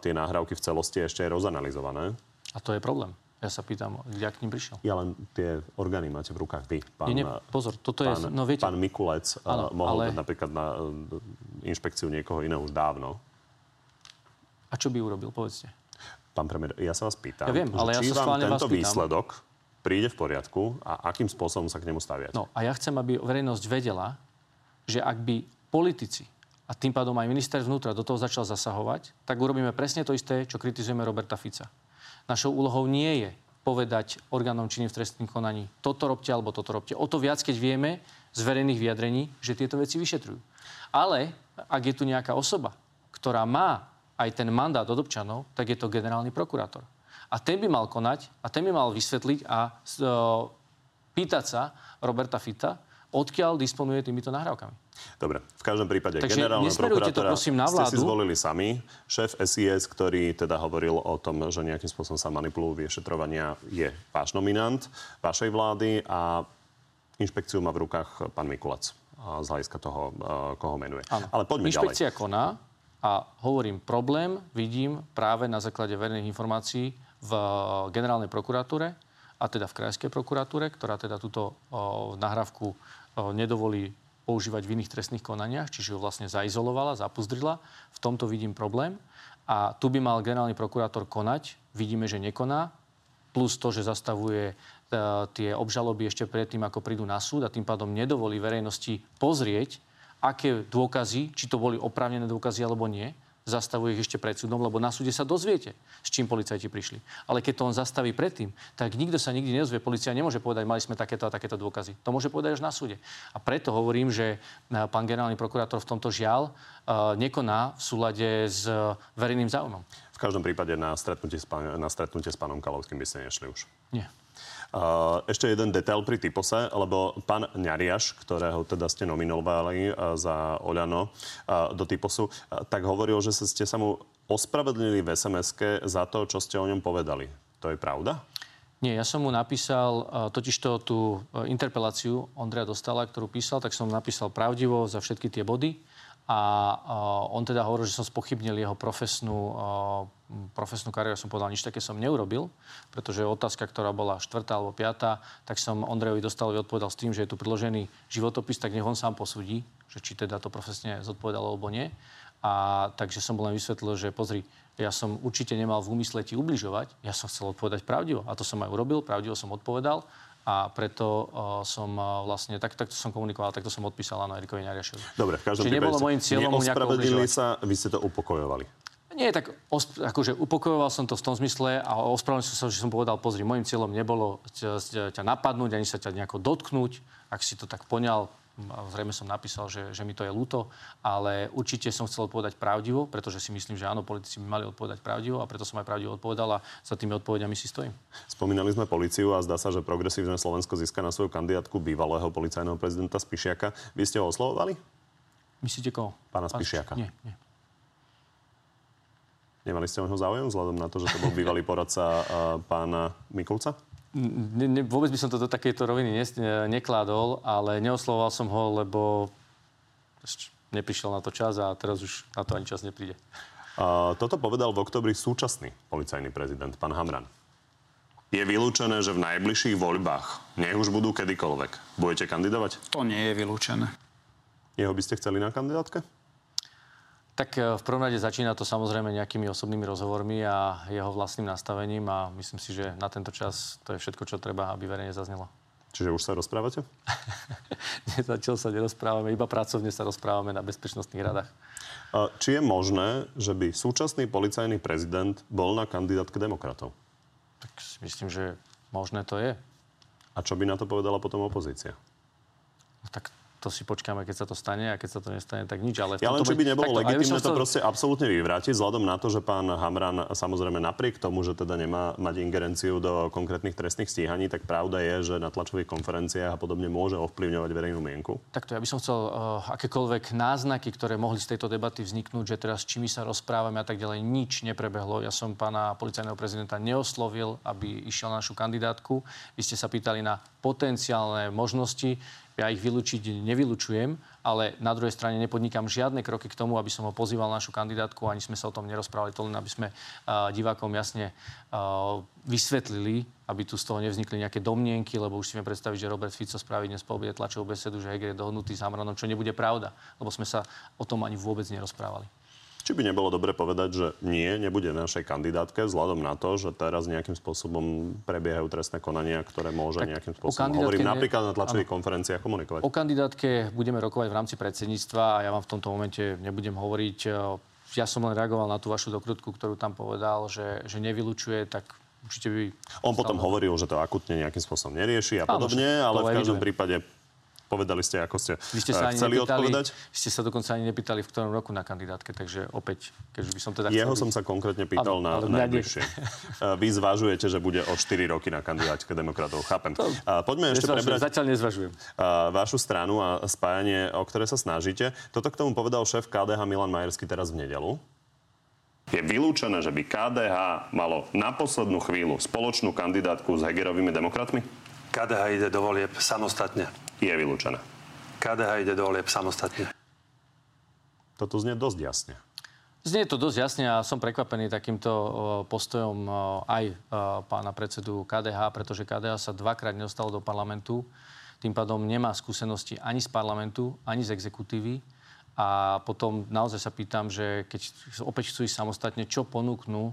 tie nahrávky v celosti ešte aj rozanalizované. A to je problém. Ja sa pýtam, kde k ním prišiel? Ja len tie orgány máte v rukách vy. Pán, nie, nie, pozor, toto pán, je... No, viete, pán Mikulec áno, mohol ale... dať napríklad na inšpekciu niekoho iného už dávno. A čo by urobil, povedzte? Pán premiér, ja sa vás pýtam, ja viem, ale či ja sa vám tento výsledok príde v poriadku a akým spôsobom sa k nemu staviať? No a ja chcem, aby verejnosť vedela, že ak by politici a tým pádom aj minister vnútra do toho začal zasahovať, tak urobíme presne to isté, čo kritizujeme Roberta Fica. Našou úlohou nie je povedať orgánom činným v trestnom konaní toto robte alebo toto robte. O to viac, keď vieme z verejných vyjadrení, že tieto veci vyšetrujú. Ale ak je tu nejaká osoba, ktorá má aj ten mandát od občanov, tak je to generálny prokurátor. A ten by mal konať a ten by mal vysvetliť a uh, pýtať sa Roberta Fica, odkiaľ disponuje týmito nahrávkami. Dobre, v každom prípade generálneho prokurátora prosím, ste si zvolili sami. Šéf es í es, ktorý teda hovoril o tom, že nejakým spôsobom sa manipulujú vyšetrovania, je váš nominant vašej vlády a inšpekciu má v rukách pán Mikulec z hľadiska toho, koho menuje. Áno. Ale poďme inšpekcia ďalej. Inšpekcia koná a hovorím, problém vidím práve na základe verejných informácií v generálnej prokuratúre a teda v krajskej prokuratúre, ktorá teda túto o, nahrávku o, nedovolí používať v iných trestných konaniach, čiže ju vlastne zaizolovala, zapuzdrila. V tomto vidím problém. A tu by mal generálny prokurátor konať. Vidíme, že nekoná. Plus to, že zastavuje e, tie obžaloby ešte predtým, ako prídu na súd a tým pádom nedovolí verejnosti pozrieť, aké dôkazy, či to boli oprávnené dôkazy alebo nie, zastavuje ich ešte pred súdom, lebo na súde sa dozviete, s čím policajti prišli. Ale keď to on zastaví predtým, tak nikto sa nikdy nedozvie. Polícia nemôže povedať, mali sme takéto a takéto dôkazy. To môže povedať až na súde. A preto hovorím, že pán generálny prokurátor v tomto žiaľ nekoná v súlade s verejným záujmom. V každom prípade na stretnutie s, pán, na stretnutie s pánom Kalovským by ste nešli už. Nie. Uh, ešte jeden detail pri Typose, lebo pán Ňariáš, ktorého teda ste nominovali uh, za OĽANO uh, do Typosu, uh, tak hovoril, že ste sa mu ospravedlnili v es em eske za to, čo ste o ňom povedali. To je pravda? Nie, ja som mu napísal uh, totižto tú uh, interpeláciu Ondreja Dostala, ktorú písal, tak som napísal pravdivo za všetky tie body a uh, on teda hovoril, že som spochybnil jeho profesnú uh, profesnú kariéru, som povedal, nič také som neurobil, pretože otázka, ktorá bola štvrtá alebo piatá, tak som Ondrejovi Dostalovi odpovedal s tým, že je tu predložený životopis, tak nech on sám posúdi, že či teda to profesne zodpovedalo alebo nie. A takže som len vysvetlil, že pozri, ja som určite nemal v úmysle ti ubližovať, ja som chcel odpovedať pravdivo a to som aj urobil, pravdivo som odpovedal. A preto uh, som uh, vlastne, tak, takto som komunikoval, takto som odpísal na Erikovi Ňariášovi. Dobre, v každom prípade neospravedlili sa, vy ste to upokojovali. Nie, tak osp- akože upokojoval som to v tom zmysle a ospravedlnil som sa, že som povedal, pozri, môjim cieľom nebolo ťa, ťa napadnúť, ani sa ťa nejako dotknúť. Ak si to tak poňal, zrejme som napísal, že, že mi to je ľúto, ale určite som chcel odpovedať pravdivo, pretože si myslím, že áno, politici by mali odpovedať pravdivo a preto som aj pravdivo odpovedal a za tými odpovediami si stojím. Spomínali sme políciu a zdá sa, že Progresívne Slovensko získa na svoju kandidátku bývalého policajného prezidenta Spišiaka. Vy ste ho oslovovali? Myslíte koho? Pána Spišiaka. Nie, nie. Nemali ste o neho záujem, vzhľadom na to, že to bol bývalý poradca pána Mikulca? Ne, ne, vôbec by som to do takejto roviny ne, nekládol, ale neoslovoval som ho, lebo neprišiel na to čas a teraz už na to ani čas nepríde. Uh, toto povedal v októbri súčasný policajný prezident, pán Hamran. Je vylúčené, že v najbližších voľbách, nech už budú kedykoľvek, budete kandidovať? To nie je vylúčené. Jeho by ste chceli na kandidátke? Tak v prvom rade začína to samozrejme nejakými osobnými rozhovormi a jeho vlastným nastavením a myslím si, že na tento čas to je všetko, čo treba, aby verejne zaznelo. Čiže už sa rozprávate? Zatiaľ sa nerozprávame, iba pracovne sa rozprávame na bezpečnostných radách. Či je možné, že by súčasný policajný prezident bol na kandidátke demokratov? Tak si myslím, že možné to je. A čo by na to povedala potom opozícia? No, tak to si počkáme, keď sa to stane a keď sa to nestane, tak nič. Ale ja len, či by nebolo takto legitimné to proste absolútne vyvrátiť, vzhľadom na to, že pán Hamran, samozrejme napriek tomu, že teda nemá mať ingerenciu do konkrétnych trestných stíhaní, tak pravda je, že na tlačových konferenciách a podobne môže ovplyvňovať verejnú mienku. Takto, ja by som chcel uh, akékoľvek náznaky, ktoré mohli z tejto debaty vzniknúť, že teraz čím sa rozprávame a tak ďalej, nič neprebehlo. Ja som pána policajného prezidenta neoslovil, aby išiel na našu kandidátku. Vy ste sa pýtali na potenciálne možnosti. Ja ich vylúčiť nevylučujem, ale na druhej strane nepodnikám žiadne kroky k tomu, aby som ho pozýval na našu kandidátku, ani sme sa o tom nerozprávali, to len aby sme uh, divákom jasne uh, vysvetlili, aby tu z toho nevznikli nejaké domnienky, lebo už si vieme predstaviť, že Robert Fico spraví dnes po obede tlačovú besedu, že Heger je dohodnutý s Hamranom, čo nebude pravda, lebo sme sa o tom ani vôbec nerozprávali. Či by nebolo dobre povedať, že nie, nebude na našej kandidátke, vzhľadom na to, že teraz nejakým spôsobom prebiehajú trestné konania, ktoré môže tak nejakým spôsobom, hovorím, ne... napríklad na tlačových konferenciách komunikovať. O kandidátke budeme rokovať v rámci predsedníctva a ja vám v tomto momente nebudem hovoriť. Ja som len reagoval na tú vašu dokrutku, ktorú tam povedal, že, že nevylučuje, tak určite by... On potom stále hovoril, že to akutne nejakým spôsobom nerieši a podobne, ale v každom prípade... Povedali ste, ako ste, vy ste sa chceli nepýtali, odpovedať. Vy ste sa dokonca ani nepýtali, v ktorom roku na kandidátke, takže opäť, keďže by som teda chcel... Jeho byť... som sa konkrétne pýtal ale, ale na najbližšie. Vy zvažujete, že bude o štyri roky na kandidátke demokratov, chápem. To, a poďme ešte prebrať... Zatiaľ nezvažujem. Vašu stranu a spájanie, o ktoré sa snažíte. Toto k tomu povedal šéf ká dé há Milan Majerský teraz v nedeľu. Je vylúčené, že by ká dé há malo na poslednú chvíľu spoločnú kandidátku s Hegerovými demokratmi? ká dé há ide do volieb samostatne. Je vylúčené. ká dé há ide do volieb samostatne. Toto znie dosť jasne. Znie to dosť jasne a som prekvapený takýmto postojom aj pána predsedu ká dé há, pretože ká dé há sa dvakrát nedostalo do parlamentu. Tým pádom nemá skúsenosti ani z parlamentu, ani z exekutívy. A potom naozaj sa pýtam, že keď opäť chcú ísť samostatne, čo ponúknú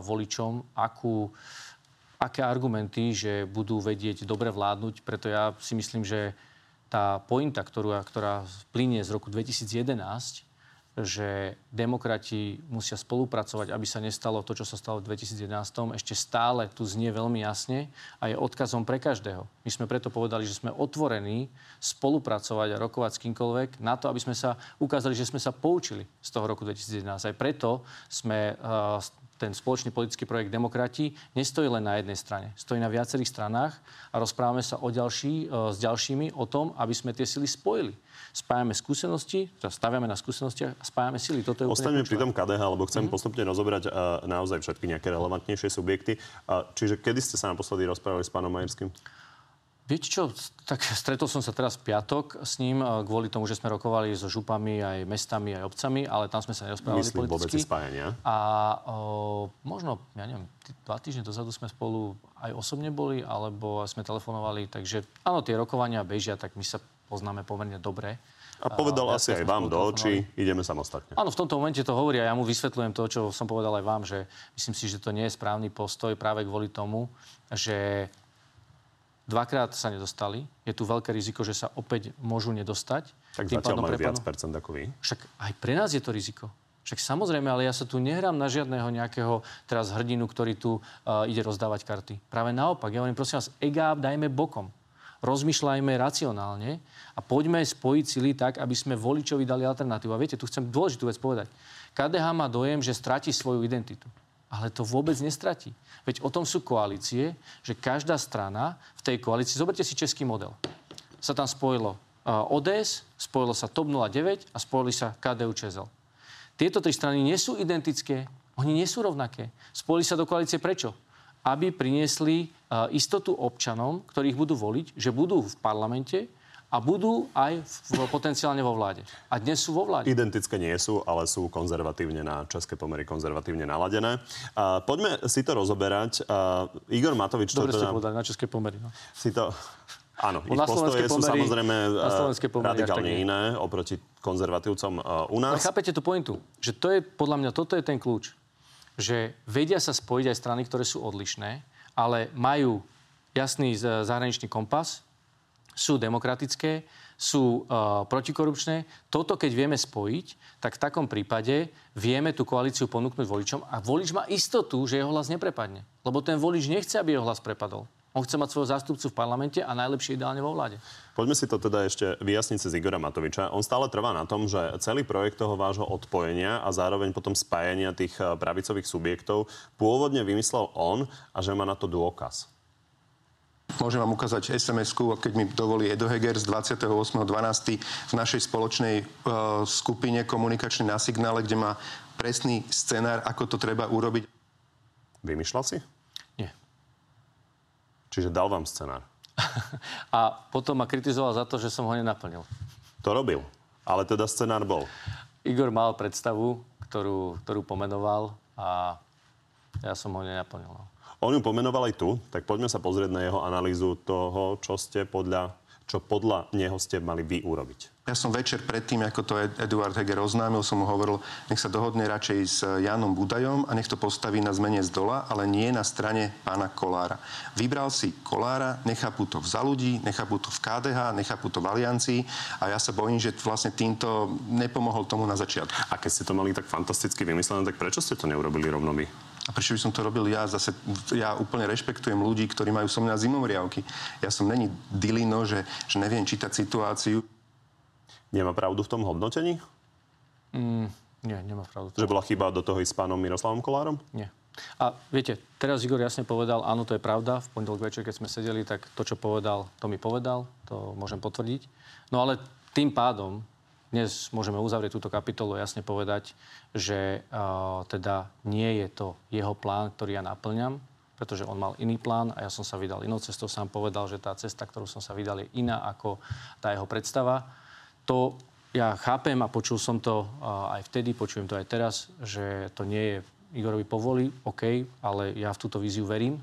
voličom, akú... aké argumenty, že budú vedieť dobre vládnuť. Preto ja si myslím, že tá pointa, ktorú, ktorá plynie z roku dvetisíc jedenásť, že demokrati musia spolupracovať, aby sa nestalo to, čo sa stalo v dvetisíc jedenásť, ešte stále tu znie veľmi jasne a je odkazom pre každého. My sme preto povedali, že sme otvorení spolupracovať a rokovať s kýmkoľvek na to, aby sme sa ukázali, že sme sa poučili z toho roku dvetisíc jedenásť. Aj preto sme... Uh, ten spoločný politický projekt Demokrati nestojí len na jednej strane. Stojí na viacerých stranách a rozprávame sa o ďalší, e, s ďalšími o tom, aby sme tie sily spojili. Spájame skúsenosti, staviame na skúsenosti a spájame sily. Toto je Ostaňme pri tom ká dé há, lebo chcem mm-hmm. postupne rozobrať uh, naozaj všetky nejaké relevantnejšie subjekty. Uh, čiže kedy ste sa naposledy rozprávali s pánom Majerským? Viete čo, tak stretol som sa teraz v piatok s ním kvôli tomu, že sme rokovali so župami, aj mestami, aj obcami, ale tam sme sa nerozprávali politicky. Myslím vôbec spájania. A o, možno, ja neviem, dva týždne dozadu sme spolu aj osobne boli, alebo sme telefonovali, takže áno, tie rokovania bežia, tak my sa poznáme pomerne dobre. A povedal uh, asi aj vám do očí, ideme samostatne. Áno, v tomto momente to hovorí a ja mu vysvetľujem to, čo som povedal aj vám, že myslím si, že to nie je správny postoj práve kvôli tomu, že dvakrát sa nedostali. Je tu veľké riziko, že sa opäť môžu nedostať. Tak tým zatiaľ majú viac percent ako vy. Však aj pre nás je to riziko. Však samozrejme, ale ja sa tu nehrám na žiadného nejakého teraz hrdinu, ktorý tu uh, ide rozdávať karty. Práve naopak. Ja vám prosím vás, egá dajme bokom. Rozmýšľajme racionálne a poďme spojiť sily tak, aby sme voličovi dali alternatívu. A viete, tu chcem dôležitú vec povedať. ká dé há má dojem, že stratí svoju identitu. Ale to vôbec nestratí. Veď o tom sú koalície, že každá strana v tej koalícii... Zoberte si český model. Sa tam spojilo ó dé es, spojilo sa TOP nula deväť a spojili sa ká dé ú čé es el. Tieto tri strany nie sú identické, oni nie sú rovnaké. Spojili sa do koalície prečo? Aby priniesli istotu občanom, ktorých budú voliť, že budú v parlamente a budú aj v, potenciálne vo vláde. A dnes sú vo vláde. Identické nie sú, ale sú konzervatívne na české pomery, konzervatívne naladené. A poďme si to rozoberať. A Igor Matovič... Dobre ste teda... povedali, na české pomery. No. Si to... Áno, ich postoje sú samozrejme radikálne iné oproti konzervatívcom u nás. Ale chápete tú pointu, že to je, podľa mňa, toto je ten kľúč. Že vedia sa spojiť aj strany, ktoré sú odlišné, ale majú jasný zahraničný kompas, sú demokratické, sú uh, protikorupčné. Toto, keď vieme spojiť, tak v takom prípade vieme tú koalíciu ponúknuť voličom a volič má istotu, že jeho hlas neprepadne. Lebo ten volič nechce, aby jeho hlas prepadol. On chce mať svojho zástupcu v parlamente a najlepšie ideálne vo vláde. Poďme si to teda ešte vyjasniť z Igora Matoviča. On stále trvá na tom, že celý projekt toho vášho odpojenia a zároveň potom spájania tých pravicových subjektov pôvodne vymyslel on a že má na to dôkaz. Môžem vám ukázať es em esku, keď mi dovolí Edo Heger z dvadsiateho ôsmeho decembra v našej spoločnej uh, skupine komunikačnej na Signále, kde má presný scenár, ako to treba urobiť. Vymýšľal si? Čiže dal vám scenár. A potom ma kritizoval za to, že som ho nenaplnil. To robil, ale teda scenár bol. Igor mal predstavu, ktorú, ktorú pomenoval a ja som ho nenaplnil. On ju pomenoval aj tu, tak poďme sa pozrieť na jeho analýzu toho, čo ste podľa... čo podľa neho ste mali vy urobiť. Ja som večer predtým, ako to Eduard Heger oznámil, som mu hovoril, nech sa dohodne radšej s Jánom Budajom a nech to postaví na zmene z dola, ale nie na strane pána Kolára. Vybral si Kolára, nechápu to v Za ľudí, nechápu to v ká dé há, nechápu to v Aliancii a ja sa bojím, že vlastne týmto nepomohol tomu na začiatku. A keď ste to mali tak fantasticky vymyslené, tak prečo ste to neurobili rovno vy? A prečo by som to robil ja? Zase ja úplne rešpektujem ľudí, ktorí majú so mňa zimomriavky. Ja som není dilino, že, že neviem čítať situáciu. Nemá pravdu v tom hodnotení? Mm, nie, nemá pravdu. Že bola chyba do toho i s pánom Miroslavom Kolárom? Nie. A viete, teraz Igor jasne povedal, áno, to je pravda. V pondelok večer, keď sme sedeli, tak to, čo povedal, to mi povedal. To môžem potvrdiť. No ale tým pádom dnes môžeme uzavrieť túto kapitolu a jasne povedať, že uh, teda nie je to jeho plán, ktorý ja naplňam, pretože on mal iný plán a ja som sa vydal inou cestou. Sám povedal, že tá cesta, ktorú som sa vydal, je iná ako tá jeho predstava. To ja chápem a počul som to uh, aj vtedy, počujem to aj teraz, že to nie je Igorovi povolí, OK, ale ja v túto víziu verím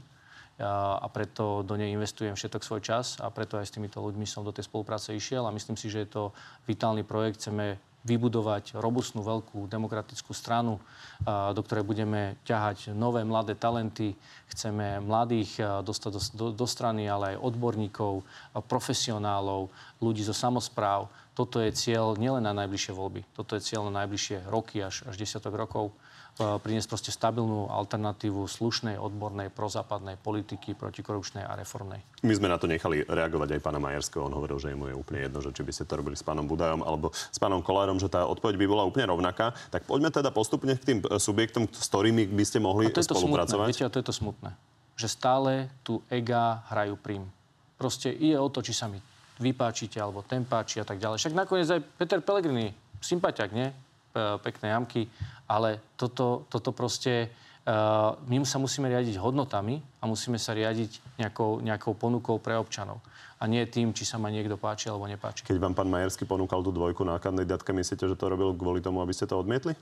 a preto do nej investujem všetok svoj čas a preto aj s týmito ľuďmi som do tej spolupráce išiel a myslím si, že je to vitálny projekt. Chceme vybudovať robustnú, veľkú demokratickú stranu, do ktorej budeme ťahať nové, mladé talenty. Chceme mladých dostať do, do, do strany, ale aj odborníkov, profesionálov, ľudí zo samospráv. Toto je cieľ nielen na najbližšie voľby, toto je cieľ na najbližšie roky až, až desiatok rokov. Priniesť proste stabilnú alternatívu slušnej, odbornej, prozápadnej politiky, protikorupčnej a reformnej. My sme na to nechali reagovať aj pána Majerského. On hovoril, že mu je úplne jedno, že či by ste to robili s pánom Budajom alebo s pánom Kolárom, že tá odpoveď by bola úplne rovnaká. Tak poďme teda postupne k tým subjektom, s ktorými by ste mohli a spolupracovať. Smutné, viete, a to je to smutné, že stále tu ega hrajú prím. Proste ide o to, či sa mi vypáčite, alebo ten páči a tak ďalej. Však nakoniec aj Peter Pellegrini, sympaťák, nie? Pekné jamky, ale toto, toto proste... Uh, my sa musíme riadiť hodnotami a musíme sa riadiť nejakou, nejakou ponukou pre občanov. A nie tým, či sa ma niekto páči alebo nepáči. Keď vám pán Majerský ponúkal tú dvojku na kandidátke, myslíte, že to robil kvôli tomu, aby ste to odmietli?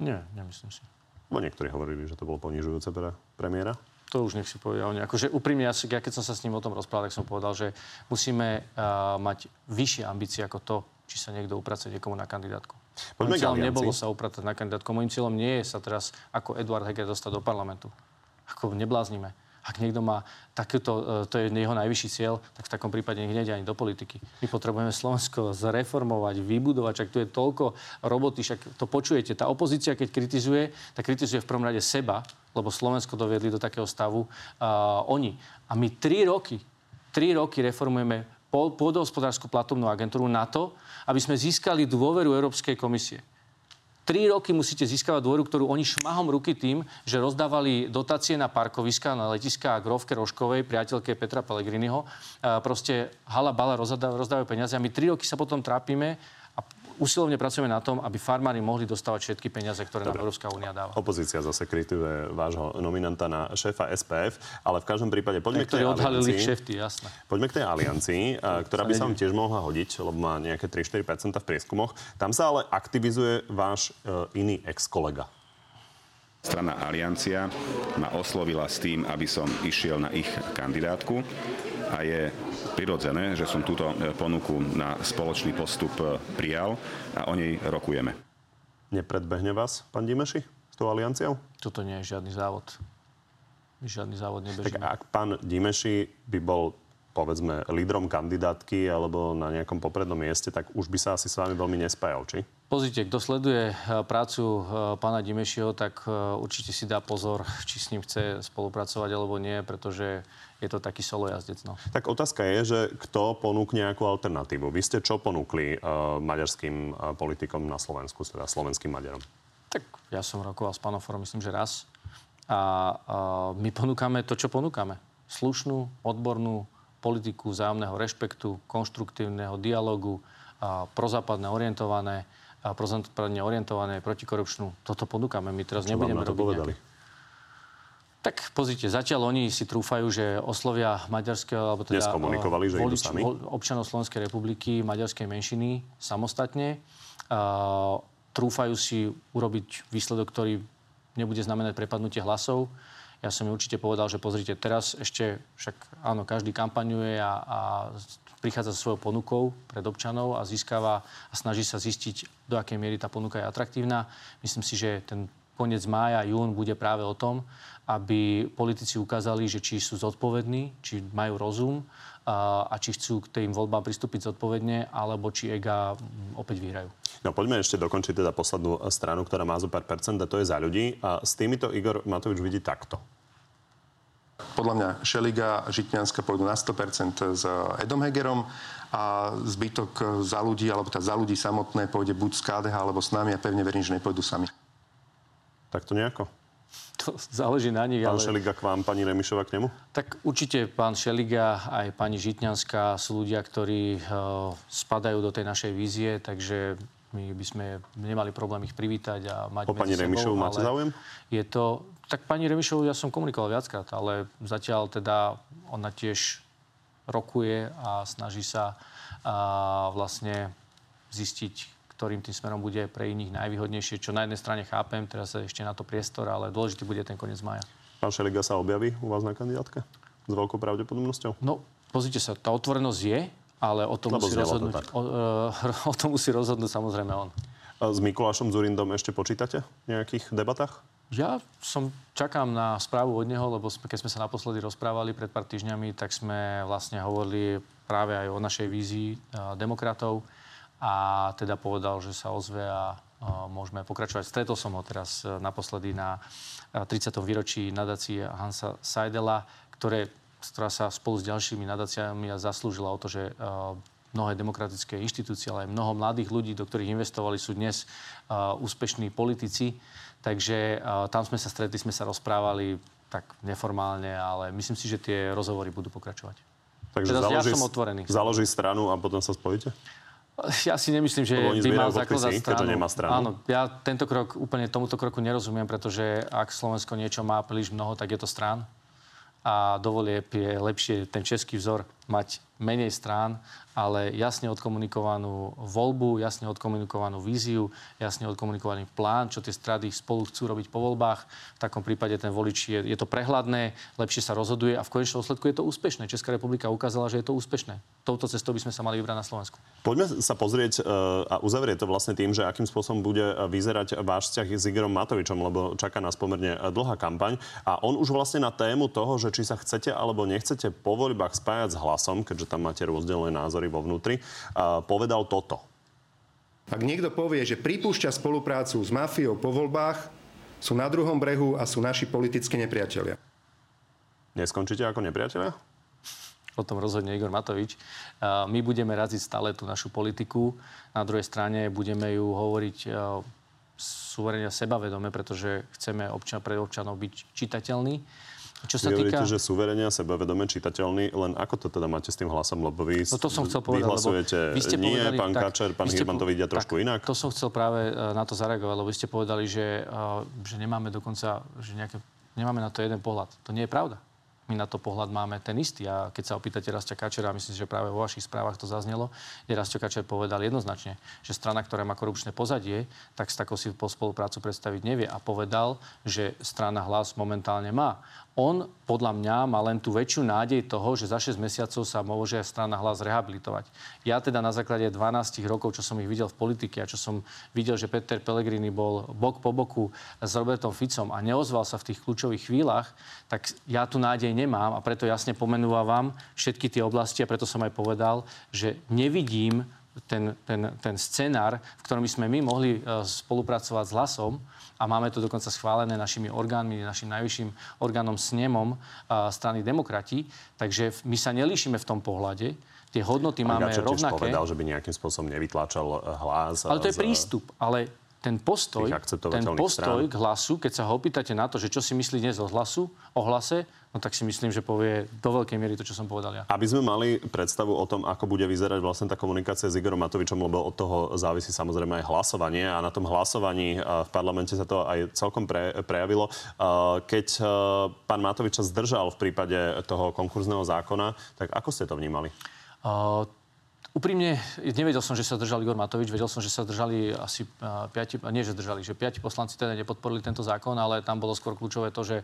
Nie, nemyslím si. Bo niektorí hovorili, že to bolo ponižujúce pre premiéra. To už nech si povedal. Akože úprimne, ja, ja keď som sa s ním o tom rozprával, tak som povedal, že musíme uh, mať vyššie ambície ako to, či sa niekto upracuje niekomu na kandidátku. Poďme môjim cieľom nebolo sa upratať na kandidátku. Môjim cieľom nie je sa teraz ako Eduard Heger dostať do parlamentu. Ako nebláznime. Ak niekto má takúto, to je jeho najvyšší cieľ, tak v takom prípade nech nejde ani do politiky. My potrebujeme Slovensko zreformovať, vybudovať, však tu je toľko roboty, však to počujete. Tá opozícia, keď kritizuje, tak kritizuje v prvom rade seba, lebo Slovensko doviedli do takého stavu uh, oni. A my tri roky, tri roky reformujeme pôdohospodárskú platobnú agentúru na to, aby sme získali dôveru Európskej komisie. Tri roky musíte získavať dôveru, ktorú oni šmahom ruky tým, že rozdávali dotácie na parkoviská, na letiská a Grovke Rožkovej, priateľke Petra Pellegriniho. Proste halabala rozdávajú peniaze a my tri roky sa potom trápime a usilovne pracujeme na tom, aby farmári mohli dostávať všetky peniaze, ktoré Dobre. Nám Európska únia dáva. Opozícia zase kritizuje vášho nominanta na šéfa es pé ef, ale v každom prípade poďme Niektorí k tej odhalili aliancii. Kšefty, jasné. Poďme k tej aliancii, ktorá by sa vám tiež mohla hodiť, lebo má nejaké tri až štyri percentá v prieskumoch. Tam sa ale aktivizuje váš iný ex-kolega. Strana Aliancia ma oslovila s tým, aby som išiel na ich kandidátku a je prirodzené, že som túto ponuku na spoločný postup prijal a o nej rokujeme. Nepredbehne vás, pán Dimeši, s tou Alianciou? Toto nie je žiadny závod. Žiadny závod nebežíme. Tak ak pán Dimeši by bol, povedzme, lídrom kandidátky alebo na nejakom poprednom mieste, tak už by sa asi s vami veľmi nespájal, či? Pozrite, kto sleduje prácu pána Dimešiho, tak určite si dá pozor, či s ním chce spolupracovať alebo nie, pretože je to taký solojazdec. No. Tak otázka je, že kto ponúkne nejakú alternatívu. Vy ste čo ponúkli uh, maďarským uh, politikom na Slovensku, teda slovenským Maďarom? Tak ja som rokoval s pánom Forom, myslím, že raz. A uh, my ponúkame to, čo ponúkame. Slušnú, odbornú politiku vzájomného rešpektu, konštruktívneho dialogu, uh, prozápadne orientované, a prozápadne orientované, protikorupčnú. Toto ponúkame, my teraz Čo nebudeme robiť povedali? Nejaké. Tak pozrite, zatiaľ oni si trúfajú, že oslovia maďarského, alebo teda volič, občanov Slovenskej republiky, maďarskej menšiny samostatne. Uh, trúfajú si urobiť výsledok, ktorý nebude znamenať prepadnutie hlasov. Ja som im určite povedal, že pozrite, teraz ešte, však áno, každý kampaňuje a, a prichádza so svojou ponukou pred občanov a získava a snaží sa zistiť, do akej miery tá ponuka je atraktívna. Myslím si, že ten koniec mája, jún bude práve o tom, aby politici ukázali, že či sú zodpovední, či majú rozum a, a či chcú k tým voľbám pristúpiť zodpovedne, alebo či ega opäť vyhrajú. No poďme ešte dokončiť teda poslednú stranu, ktorá má zo pár percent, a to je Za ľudí. A s týmito Igor Matovič vidí takto. Podľa mňa Šeliga, Žitňanska pôjdu na sto percent s Edom Hegerom a zbytok Za ľudí, alebo tá Za ľudí samotné pôjde buď z ká dé há, alebo s nami, a pevne verím, že nepôjdu sami. Tak to nejako? To záleží na nich, pán ale... Pán Šeliga k vám, pani Remišová k nemu? Tak určite pán Šeliga aj pani Žitňanská sú ľudia, ktorí e, spadajú do tej našej vízie, takže my by sme nemali problém ich privítať a mať po medzi sebou. O pani Remišovu máte záujem? Je to... Tak pani Remišovu ja som komunikoval viackrát, ale zatiaľ teda ona tiež rokuje a snaží sa a, vlastne zistiť, ktorým tým smerom bude pre iných najvýhodnejšie, čo na jednej strane chápem, teraz ešte na to priestor, ale dôležitý bude ten koniec mája. Pán Šeliga sa objaví u vás na kandidátke? S veľkou pravdepodobnosťou? No, pozrite sa, tá otvorenosť je, ale o tom musí rozhodnúť, to o, o tom musí rozhodnúť samozrejme on. A s Mikulášom Dzurindom ešte počítate v nejakých debatách? Ja som čakám na správu od neho, lebo keď sme sa naposledy rozprávali pred pár týždňami, tak sme vlastne hovorili práve aj o našej vízii demokratov. A teda povedal, že sa ozve a uh, môžeme pokračovať. Stretol som ho teraz uh, naposledy na uh, tridsiatom výročí nadácie Hansa Seidela, ktoré, ktorá sa spolu s ďalšími nadáciami zaslúžila o to, že uh, mnohé demokratické inštitúcie, ale aj mnoho mladých ľudí, do ktorých investovali, sú dnes uh, úspešní politici. Takže uh, tam sme sa stretli, sme sa rozprávali tak neformálne, ale myslím si, že tie rozhovory budú pokračovať. Takže teraz založí, ja som otvorený. Založí stranu a potom sa spojíte? Ja si nemyslím, že by mal zakladať stranu. stranu. Áno, ja tento krok, úplne tomuto kroku nerozumiem, pretože ak Slovensko niečo má príliš mnoho, tak je to strán. A do volieb je lepšie ten český vzor mať menej strán, ale jasne odkomunikovanú voľbu, jasne odkomunikovanú víziu, jasne odkomunikovaný plán, čo tie strany spolu chcú robiť po voľbách. V takom prípade ten volič je, je to prehľadné, lepšie sa rozhoduje a v konečnom dôsledku je to úspešné. Česká republika ukázala, že je to úspešné. Touto cestou by sme sa mali vybrať na Slovensku. Poďme sa pozrieť a uzavrieť to vlastne tým, že akým spôsobom bude vyzerať váš vzťah s Igorom Matovičom, lebo čaká nás pomerne dlhá kampaň a on už vlastne na tému toho, že či sa chcete alebo nechcete po voľbách spájať s Hlasom, keďže tam máte rozdielne názory vo vnútri, a povedal toto. Ak niekto povie, že pripúšťa spoluprácu s mafiou po voľbách, sú na druhom brehu a sú naši politickí nepriatelia. Neskončíte ako nepriatelia? O tom rozhodne Igor Matovič. My budeme raziť stále tú našu politiku. Na druhej strane budeme ju hovoriť suverene sebavedome, pretože chceme občan, pre občanov byť čitateľní. Čo sa týka... Hovoríte, že suverene a sebavedome čitateľný, len ako to teda máte s tým hlasom, lebo vy no to som chcel povedať, vyhlasujete vy ste nie, povedali, pán tak, Káčer, pán Hirman to vidia tak, trošku inak. To som chcel práve na to zareagovať, lebo vy ste povedali, že, že nemáme dokonca, že nejaké, nemáme na to jeden pohľad. To nie je pravda. My na to pohľad máme ten istý. A keď sa opýtate Rastia Káčera, myslím si, že práve vo vašich správach to zaznelo, kde Rastio Káčer povedal jednoznačne, že strana, ktorá má korupčné pozadie, tak s takou si po spoluprácu predstaviť nevie. A povedal, že strana Hlas momentálne má. On, podľa mňa, má len tú väčšiu nádej toho, že za šesť mesiacov sa môže strana Hlas rehabilitovať. Ja teda na základe dvanásť rokov, čo som ich videl v politike a čo som videl, že Peter Pellegrini bol bok po boku s Robertom Ficom a neozval sa v tých kľúčových chvíľach, tak ja tu nádej nemám a preto jasne pomenúvam všetky tie oblasti a preto som aj povedal, že nevidím ten, ten, ten scenár, v ktorom sme my mohli spolupracovať s Hlasom. A máme to dokonca schválené našimi orgánmi, našim najvyšším orgánom Snemom a strany Demokrati. Takže my sa nelíšime v tom pohľade. Tie hodnoty Pán máme Gačo rovnaké. Pán povedal, že by nejakým spôsobom nevytláčal Hlas. Ale to je z... prístup. Ale ten postoj, ten postoj k Hlasu, keď sa ho opýtate na to, že čo si myslí dnes o Hlasu, o Hlase, no tak si myslím, že povie do veľkej miery to, čo som povedal ja. Aby sme mali predstavu o tom, ako bude vyzerať vlastne tá komunikácia s Igorom Matovičom, lebo od toho závisí samozrejme aj hlasovanie a na tom hlasovaní v parlamente sa to aj celkom pre, prejavilo. Keď pán Matovič sa zdržal v prípade toho konkurzného zákona, tak ako ste to vnímali? Uh, Úprimne, nevedel som, že sa zdržal Igor Matovič, vedel som, že sa zdržali asi piati, nie že zdržali, že piati poslanci teda nepodporili tento zákon, ale tam bolo skôr kľúčové to, že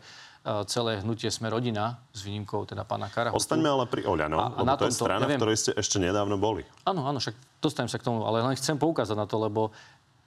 celé hnutie Sme rodina, s výnimkou teda pána Karahutu. Ostaňme ale pri OĽANO, lebo to je strana, v ktorej ste ešte nedávno boli. Áno, áno, však dostajem sa k tomu, ale len chcem poukázať na to, lebo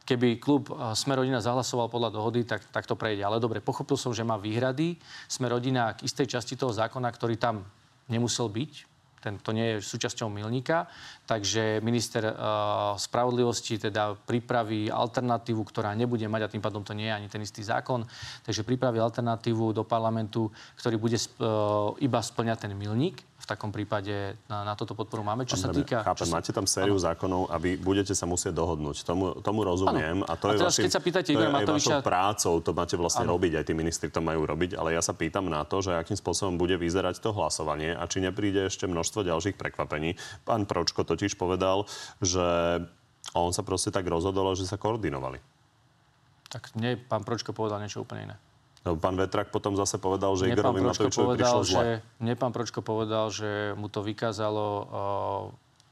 keby klub Sme rodina zahlasoval podľa dohody, tak, tak to prejde. Ale dobre, pochopil som, že má výhrady Sme rodina k istej časti toho zákona, ktorý tam nemusel byť. Ten, to nie je súčasťou milníka, takže minister uh, spravodlivosti teda pripraví alternatívu, ktorá nebude mať, a tým pádom to nie je ani ten istý zákon, takže pripraví alternatívu do parlamentu, ktorý bude sp- uh, iba splňať ten milník. V takom prípade na, na toto podporu máme. Čo André, sa týka... Chápem, sa... máte tam sériu ano. Zákonov a vy budete sa musieť dohodnúť. Tomu, tomu rozumiem. Ano. A to a je, teraz, vašim, keď sa pýtate, to je Matoviča... aj vašou prácou. To máte vlastne ano. robiť. Aj tí ministri to majú robiť. Ale ja sa pýtam na to, že akým spôsobom bude vyzerať to hlasovanie a či nepríde ešte množstvo ďalších prekvapení. Pán Pročko totiž povedal, že on sa proste tak rozhodol, že sa koordinovali. Tak nie, pán Pročko povedal niečo úplne iné. Pán Vetrak potom zase povedal, že Igorovi Matovičovi prišlo zle. Mne pán Pročko povedal, že mu to vykázalo, uh,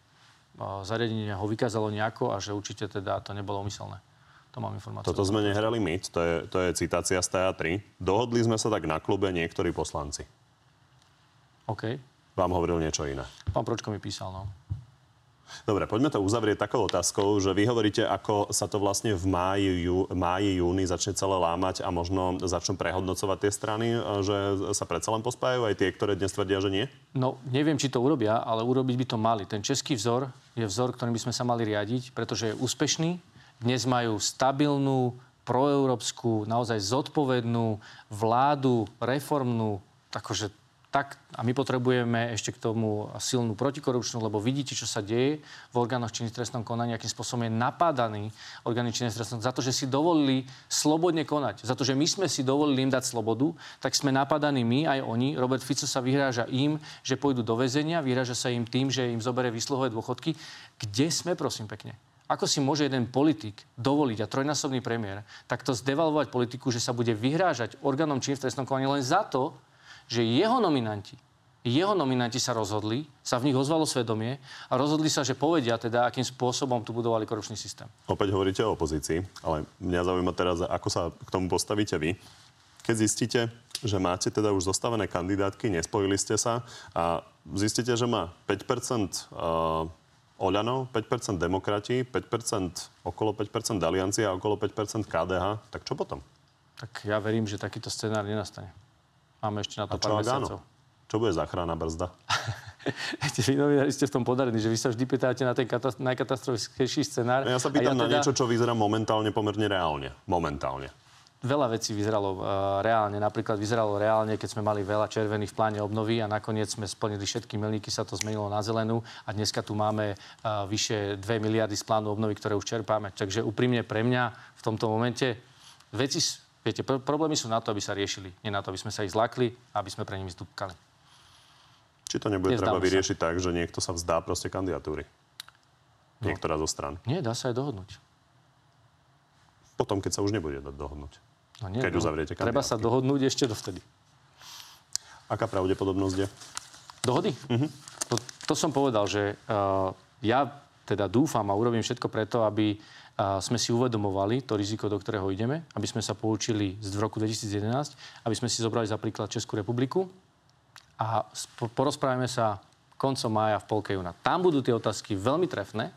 uh, zariadenie ho vykázalo nejako a že určite teda to nebolo umyselné. To mám informáciu. Toto sme nehrali myť, to je, to je citácia z teatry. Dohodli sme sa tak na klube niektorí poslanci. OK. Vám hovoril niečo iné. Pán Pročko mi písal, no. Dobre, poďme to uzavrieť takou otázkou, že vy hovoríte, ako sa to vlastne v máji, jú, máji, júni začne celé lámať a možno začnú prehodnocovať tie strany, že sa predsa len pospájajú aj tie, ktoré dnes tvrdia, že nie? No, neviem, či to urobia, ale urobiť by to mali. Ten český vzor je vzor, ktorým by sme sa mali riadiť, pretože je úspešný. Dnes majú stabilnú, proeurópsku, naozaj zodpovednú vládu, reformnú, takože... Tak, a my potrebujeme ešte k tomu silnú protikorupčnú, lebo vidíte, čo sa deje v orgánoch činných v trestnom konaní, akým spôsobom je napádaný orgány činných v trestnom konaní. Za to, že si dovolili slobodne konať, za to, že my sme si dovolili im dať slobodu, tak sme napadaní my, aj oni. Robert Fico sa vyhráža im, že pôjdu do väzenia, vyhráža sa im tým, že im zoberie výsluhové dôchodky. Kde sme, prosím pekne? Ako si môže jeden politik dovoliť, a trojnásobný premiér, takto zdevalvovať politiku, že sa bude vyhrážať orgánom činných v trestnom konaní len za to, že jeho nominanti, jeho nominanti sa rozhodli, sa v nich ozvalo svedomie a rozhodli sa, že povedia teda, akým spôsobom tu budovali korupčný systém. Opäť hovoríte o opozícii, ale mňa zaujíma teraz, ako sa k tomu postavíte vy. Keď zistíte, že máte teda už zostavené kandidátky, nespojili ste sa a zistíte, že má päť percent OĽANO, päť percent Demokrati, päť percent okolo päť percent Aliancia a okolo päť percent K D H, tak čo potom? Tak ja verím, že takýto scenár nenastane. Máme ešte na to pár mesiacov. Čo bude záchrana brzda? Viete, vy novinári ste v tom podarení, že vy sa vždy pýtate na ten katast- najkatastrofickejší scenár. No ja sa pýtam ja na teda... niečo, čo vyzerá momentálne pomerne reálne. Momentálne. Veľa vecí vyzeralo uh, reálne. Napríklad vyzeralo reálne, keď sme mali veľa červených v pláne obnovy a nakoniec sme splnili všetky milníky, sa to zmenilo na zelenú a dneska tu máme uh, vyše dve miliardy z plánu obnovy, ktoré už čerpáme. Takže úprimne pre mňa v tomto momente veci Viete, pr- problémy sú na to, aby sa riešili. Nie na to, aby sme sa ich zlakli a aby sme pre nimi zdúbkali. Či to nebude Nezdám treba vyriešiť sa. tak, že niekto sa vzdá proste kandidatúry? No. Niektorá zo strán. Nie, dá sa aj dohodnúť. Potom, keď sa už nebude dať dohodnúť. No nie, keď no, uzavriete kandidátky. Treba sa dohodnúť ešte dovtedy. Aká pravdepodobnosť je? Dohody? Mm-hmm. To, to som povedal, že uh, ja teda dúfam a urobím všetko preto, aby uh, sme si uvedomovali to riziko, do ktorého ideme, aby sme sa poučili z roku dvetisíc jedenásť, aby sme si zobrali za príklad Českú republiku a porozprávame sa koncom mája v polke júna. Tam budú tie otázky veľmi trefné,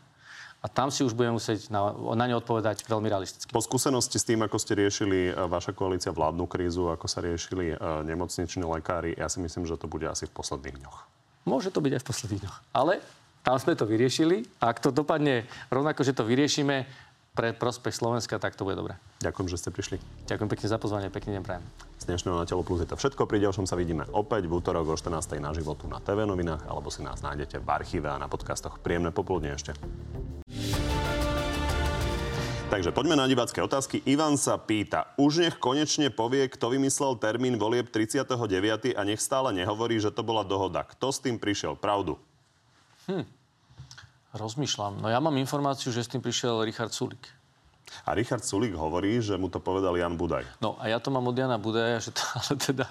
a tam si už budeme musieť na, na ne odpovedať veľmi realisticky. Po skúsenosti s tým, ako ste riešili vaša koalícia vládnu krízu, ako sa riešili nemocniční lekári, ja si myslím, že to bude asi v posledných dňoch. Môže to byť aj v posledných dňoch. Ale tam sme to vyriešili. Ak to dopadne rovnako, že to vyriešime pre prospech Slovenska, tak to bude dobre. Ďakujem, že ste prišli. Ďakujem pekne za pozvanie. Pekný deň prajem. Z dnešného Na telo plus je to všetko. Pri ďalšom sa vidíme opäť v útorok o štrnástej na životu na té vé novinách, alebo si nás nájdete v archíve a na podcastoch. Príjemné popoludne ešte. Takže poďme na divácké otázky. Ivan sa pýta, už nech konečne povie, kto vymyslel termín volieb tridsiateho deviateho a nech stále nehovorí, že to bola dohoda. Kto s tým prišiel? Pravdu? Hm. Rozmýšľam. No ja mám informáciu, že s tým prišiel Richard Sulík. A Richard Sulík hovorí, že mu to povedal Ján Budaj. No a ja to mám od Jána Budaja, že to ale teda...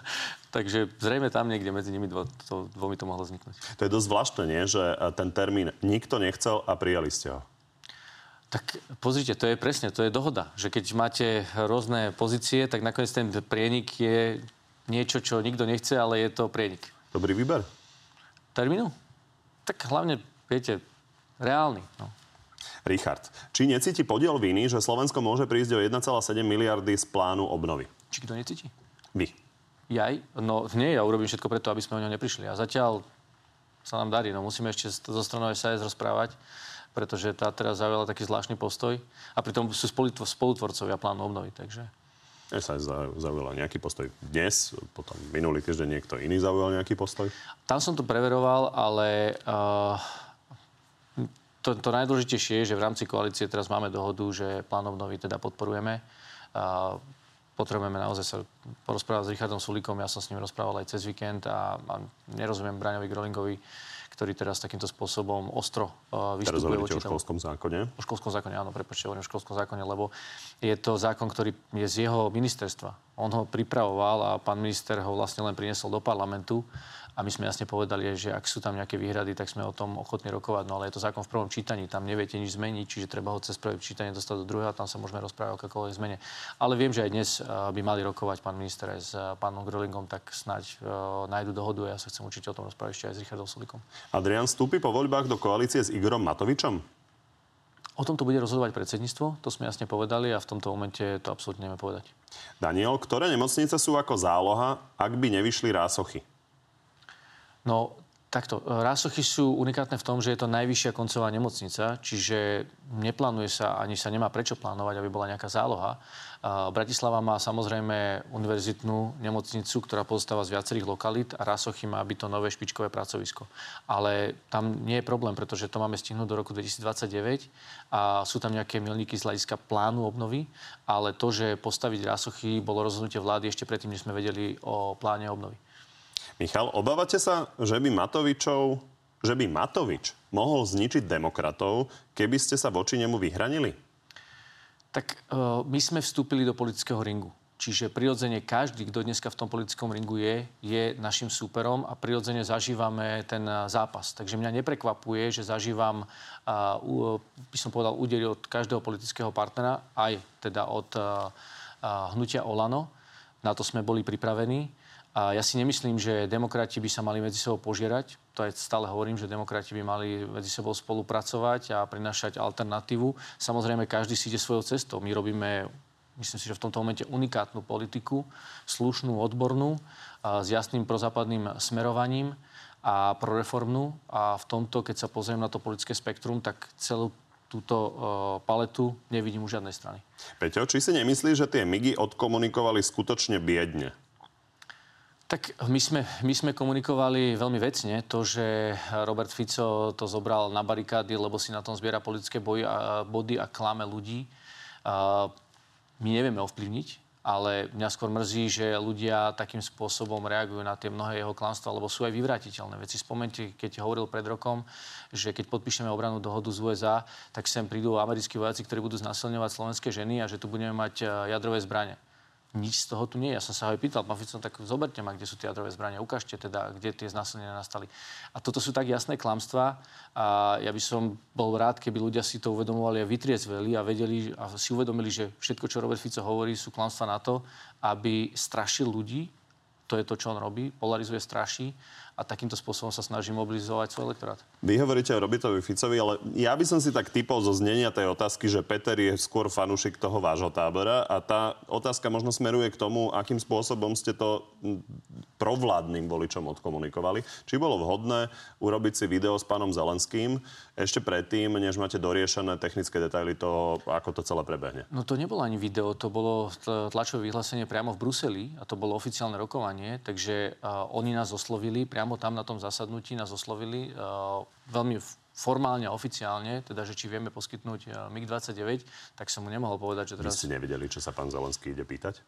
Takže zrejme tam niekde medzi nimi dvo, to, dvomi to mohlo vzniknúť. To je dosť zvláštne, nie? Že ten termín nikto nechcel a prijali ste ho. Tak pozrite, to je presne, to je dohoda, že keď máte rôzne pozície, tak nakoniec ten prienik je niečo, čo nikto nechce, ale je to prienik. Dobrý výber. Termínu? Tak hlavne, viete, reálny. No. Richard, či necíti podiel viny, že Slovensko môže prísť o jedna celá sedem miliardy z plánu obnovy? Či kto necíti? Vy. Jaj? No nie, ja urobím všetko preto, aby sme o ňo neprišli. A zatiaľ sa nám darí, no musíme ešte zo stranou es á es rozprávať, pretože tá teraz zaujala taký zvláštny postoj. A pritom sú spolutvorcovia plánu obnovy, takže... es á es zaujala nejaký postoj dnes, potom minulý týždeň niekto iný zaujal nejaký postoj? Tam som to preveroval, ale uh, to, to najdôležitejšie je, že v rámci koalície teraz máme dohodu, že plán obnovy teda podporujeme. Uh, potrebujeme naozaj sa porozprávať s Richardom Sulíkom, ja som s ním rozprával aj cez víkend a, a nerozumiem Braňovi Gröhlingovi, ktorý teraz takýmto spôsobom ostro uh, vystupuje voči tomu. Teraz hovoríte o školskom zákone? O školskom zákone, áno, prepáčte, hovorím o školskom zákone, lebo je to zákon, ktorý je z jeho ministerstva. On ho pripravoval a pán minister ho vlastne len priniesol do parlamentu a my sme jasne povedali, že ak sú tam nejaké výhrady, tak sme o tom ochotní rokovať. No ale je to zákon v prvom čítaní, tam neviete nič zmeniť, čiže treba ho cez prvé čítanie dostať do druhého a tam sa môžeme rozprávať o akékoľvek zmene. Ale viem, že aj dnes uh, by mali rokovať pán minister aj s uh, pánom Gröhlingom, tak snáď uh, nájdu dohodu a ja sa chcem určite o tom rozprávať ešte aj s Richardom Sulíkom. Adrián vstúpi po voľbách do koalície s Igorom Matovičom? O tomto bude rozhodovať predsedníctvo, to sme jasne povedali a v tomto momente to absolútne nevieme povedať. Daniel, ktoré nemocnice sú ako záloha, ak by nevyšli rásochy? No, takto. Rásochy sú unikátne v tom, že je to najvyššia koncová nemocnica, čiže neplánuje sa, ani sa nemá prečo plánovať, aby bola nejaká záloha. Bratislava má samozrejme univerzitnú nemocnicu, ktorá pozostáva z viacerých lokalít a Rásochy má byť to nové špičkové pracovisko. Ale tam nie je problém, pretože to máme stihnúť do roku dvetisíc dvadsaťdeväť a sú tam nejaké milníky z hľadiska plánu obnovy, ale to, že postaviť Rásochy bolo rozhodnutie vlády ešte predtým, než sme vedeli o pláne obnovy. Michal, obávate sa, že by Matovičov, že by Matovič mohol zničiť demokratov, keby ste sa voči nemu vyhranili? Tak uh, my sme vstúpili do politického ringu. Čiže prirodzene každý, kto dneska v tom politickom ringu je, je našim súperom a prirodzene zažívame ten zápas. Takže mňa neprekvapuje, že zažívam, uh, by som povedal, údery od každého politického partnera, aj teda od uh, uh, hnutia OĽANO. Na to sme boli pripravení. A ja si nemyslím, že demokrati by sa mali medzi sebou požierať. To aj stále hovorím, že demokrati by mali medzi sebou spolupracovať a prinášať alternatívu. Samozrejme, každý si ide svojou cestou. My robíme, myslím si, že v tomto momente unikátnu politiku, slušnú, odbornú, s jasným prozápadným smerovaním a proreformnú. A v tomto, keď sa pozriem na to politické spektrum, tak celú túto uh, paletu nevidím u žiadnej strany. Peťo, či si nemyslíš, že tie migy odkomunikovali skutočne biedne? Tak my sme, my sme komunikovali veľmi vecne to, že Robert Fico to zobral na barikády, lebo si na tom zbiera politické boje a, body a klame ľudí. A my nevieme ovplyvniť a ale mňa skôr mrzí, že ľudia takým spôsobom reagujú na tie mnohé jeho klamstvá, lebo sú aj vyvratiteľné veci. Spomente, keď hovoril pred rokom, že keď podpíšeme obrannú dohodu z ú es á, tak sem prídu americkí vojaci, ktorí budú znásilňovať slovenské ženy a že tu budeme mať jadrové zbrane. Nič z toho tu nie je. Ja som sa ho aj pýtal, pán Fico, tak zoberte ma, kde sú tie jadrové zbrane, ukážte teda, kde tie znásilnenia nastali. A toto sú tak jasné klamstvá a ja by som bol rád, keby ľudia si to uvedomovali a vytriezveli a vedeli a si uvedomili, že všetko, čo Robert Fico hovorí, sú klamstvá na to, aby strašil ľudí. To je to, čo on robí, polarizuje, straší a takýmto spôsobom sa snaží mobilizovať svoj elektorát. Vy hovoríte o Robertovi Ficovi, ale ja by som si tak typol zo znenia tej otázky, že Peter je skôr fanúšik toho vášho tábora a tá otázka možno smeruje k tomu, akým spôsobom ste to provládnym voličom odkomunikovali. Či bolo vhodné urobiť si video s pánom Zelenským ešte predtým, než máte doriešené technické detaily toho, ako to celé prebehne? No to nebolo ani video, to bolo tlačové vyhlásenie priamo v Bruseli a to bolo oficiálne rokovanie. Nie, takže uh, oni nás oslovili, priamo tam na tom zasadnutí nás oslovili uh, veľmi f- formálne a oficiálne, teda, že či vieme poskytnúť uh, mig dvadsaťdeväť, tak som mu nemohol povedať, že teraz... Vy ste nevedeli, čo sa pán Zelenský ide pýtať?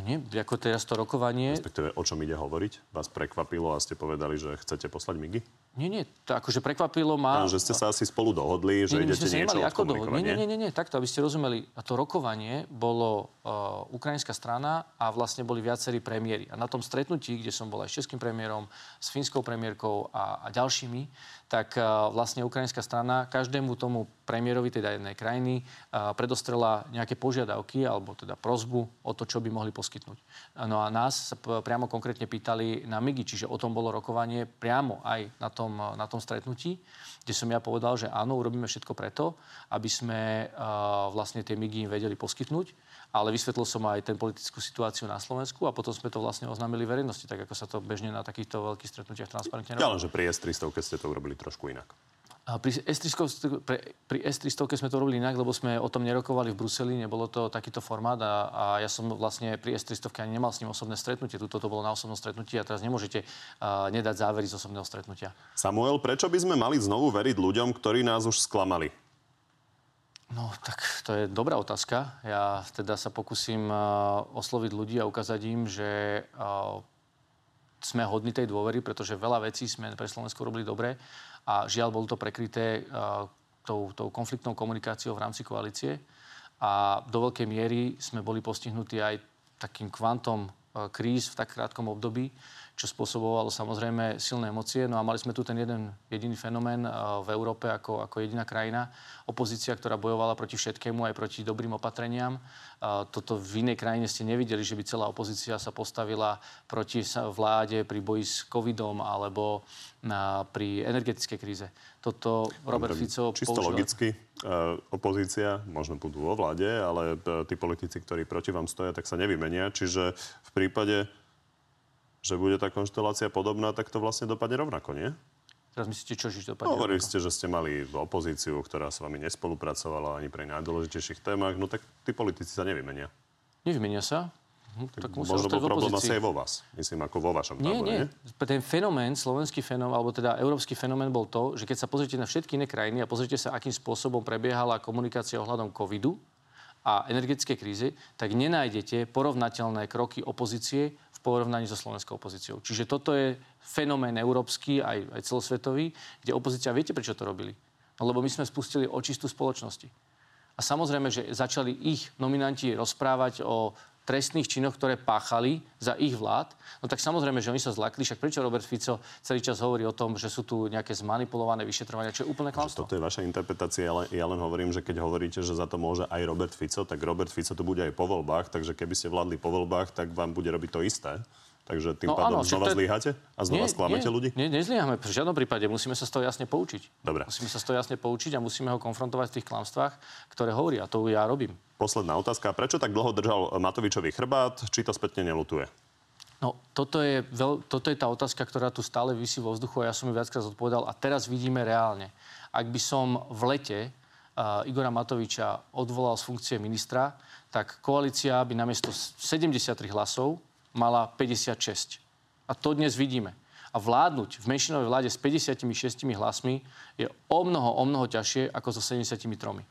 No nie, ako teraz to rokovanie... Respektíve, o čom ide hovoriť? Vás prekvapilo a ste povedali, že chcete poslať migy? Nie, nie, to akože prekvapilo ma... No, že ste sa asi spolu dohodli, že nie, idete niečo odkomunikovať, nie? Nie, nie, nie, takto, aby ste rozumeli. A to rokovanie bolo uh, ukrajinská strana a vlastne boli viacerí premiéri. A na tom stretnutí, kde som bol aj s českým premiérom, s fínskou premiérkou a, a ďalšími, tak uh, vlastne ukrajinská strana každému tomu premiérovi teda jednej krajiny uh, predostrela nejaké požiadavky alebo teda prosbu o to, čo by mohli posl- poskytnúť. No a nás sa priamo konkrétne pýtali na migy, čiže o tom bolo rokovanie priamo aj na tom, na tom stretnutí, kde som ja povedal, že áno, urobíme všetko preto, aby sme uh, vlastne tie migy im vedeli poskytnúť, ale vysvetlil som aj ten politickú situáciu na Slovensku a potom sme to vlastne oznámili verejnosti, tak ako sa to bežne na takýchto veľkých stretnutiach transparentne robí. Ja len, že pri es tristo, keď ste to urobili trošku inak. Pri es tristo sme to robili inak, lebo sme o tom nerokovali v Bruseli, nebolo to takýto formát a, a ja som vlastne pri es tristo ani nemal s ním osobné stretnutie. Tuto to bolo na osobnom stretnutí a teraz nemôžete uh, nedať závery z osobného stretnutia. Samuel, prečo by sme mali znovu veriť ľuďom, ktorí nás už sklamali? No, tak to je dobrá otázka. Ja teda sa pokúsim uh, osloviť ľudí a ukázať im, že... Uh, sme hodní tej dôvery, pretože veľa vecí sme pre Slovensko robili dobre a žiaľ bolo to prekryté uh, tou, tou konfliktnou komunikáciou v rámci koalície a do veľkej miery sme boli postihnutí aj takým kvantom uh, kríz v tak krátkom období, čo spôsobovalo samozrejme silné emócie. No a mali sme tu ten jeden jediný fenomén uh, v Európe ako, ako jediná krajina. Opozícia, ktorá bojovala proti všetkému, aj proti dobrým opatreniam. Toto v inej krajine ste nevideli, že by celá opozícia sa postavila proti vláde pri boji s covidom alebo na, pri energetickej kríze. Toto Robert Fico použil. Čisto logicky opozícia, možno budú vo vláde, ale tí politici, ktorí proti vám stoja, tak sa nevymenia. Čiže v prípade, že bude tá konštelácia podobná, tak to vlastne dopadne rovnako, nie? Teraz myslíte, čo žiť dopadne? Hovorili ste, že ste mali opozíciu, ktorá s vami nespolupracovala ani pri najdôležitejších témach. No tak tí politici sa nevymenia. Nevymenia sa? Hm, tak tak možno bol problém asi aj vo vás. Myslím, ako vo vašom tábore, nie? Nie, nie. Ten fenomén, slovenský fenomén, alebo teda európsky fenomén bol to, že keď sa pozrite na všetky iné krajiny a pozrite sa, akým spôsobom prebiehala komunikácia ohľadom covidu a energetickej krízy, tak nenájdete porovnateľné kroky opozície v porovnaní so slovenskou opozíciou. Čiže toto je fenomén európsky, aj, aj celosvetový, kde opozícia, viete, prečo to robili? No, lebo my sme spustili očistú spoločnosti. A samozrejme, že začali ich nominanti rozprávať o trestných činoch, ktoré páchali za ich vlád. No tak samozrejme, že oni sa zlakli. Však prečo Robert Fico celý čas hovorí o tom, že sú tu nejaké zmanipulované vyšetrovania, čo je úplne klamstvo? Toto je vaša interpretácia, ale ja len hovorím, že keď hovoríte, že za to môže aj Robert Fico, tak Robert Fico to bude aj po voľbách, takže keby ste vládli po voľbách, tak vám bude robiť to isté. Takže tým no, pádom áno, znova to... zlyháte a znova nie, sklamete nie, ľudí? Nie, nezlyháme. V žiadnom prípade. Musíme sa z toho jasne poučiť. Dobre. Musíme sa z toho jasne poučiť a musíme ho konfrontovať v tých klamstvách, ktoré hovorí. A to ja robím. Posledná otázka. Prečo tak dlho držal Matovičový chrbát? Či to spätne neľutuje? No, toto je, veľ... toto je tá otázka, ktorá tu stále visí vo vzduchu a ja som ju viackrát odpovedal a teraz vidíme reálne. Ak by som v lete uh, Igora Matoviča odvolal z funkcie ministra, tak koalícia by namiesto sedemdesiattri hlasov mala päťdesiatšesť. A to dnes vidíme. A vládnuť v menšinovej vláde s päťdesiatšesť hlasmi je o mnoho, o mnoho ťažšie ako so sedemdesiattri.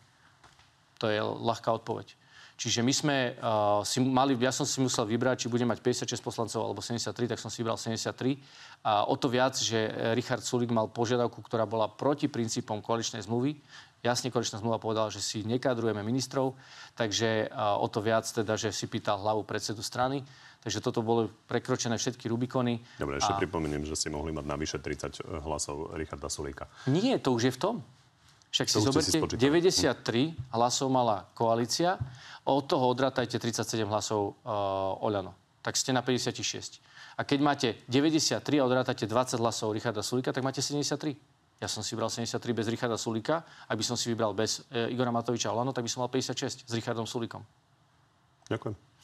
To je ľahká odpoveď. Čiže my sme uh, si mali, ja som si musel vybrať, či budem mať päťdesiatšesť poslancov alebo sedemdesiattri, tak som si vybral sedemdesiattri. A o to viac, že Richard Sulík mal požiadavku, ktorá bola proti princípom koaličnej zmluvy. Jasne, koaličná zmluva povedala, že si nekadrujeme ministrov, takže uh, o to viac teda, že si pýtal hlavu predsedu strany. Takže toto boli prekročené všetky Rubikony. Dobre, ešte a... pripomeniem, že ste mohli mať navyše tridsať hlasov Richarda Sulíka. Nie, to už je v tom. Však si zoberte, deväťdesiattri hlasov mala koalícia, od toho odratajte tridsaťsedem hlasov uh, OĽANO. Tak ste na päťdesiatšesť. A keď máte deväťdesiattri a odratajte dvadsať hlasov Richarda Sulíka, tak máte sedemdesiattri. Ja som si vybral sedemdesiattri bez Richarda Sulíka. Ak by som si vybral bez e, Igora Matoviča a OĽANO, tak by som mal päťdesiatšesť s Richardom Sulíkom. Ďakujem.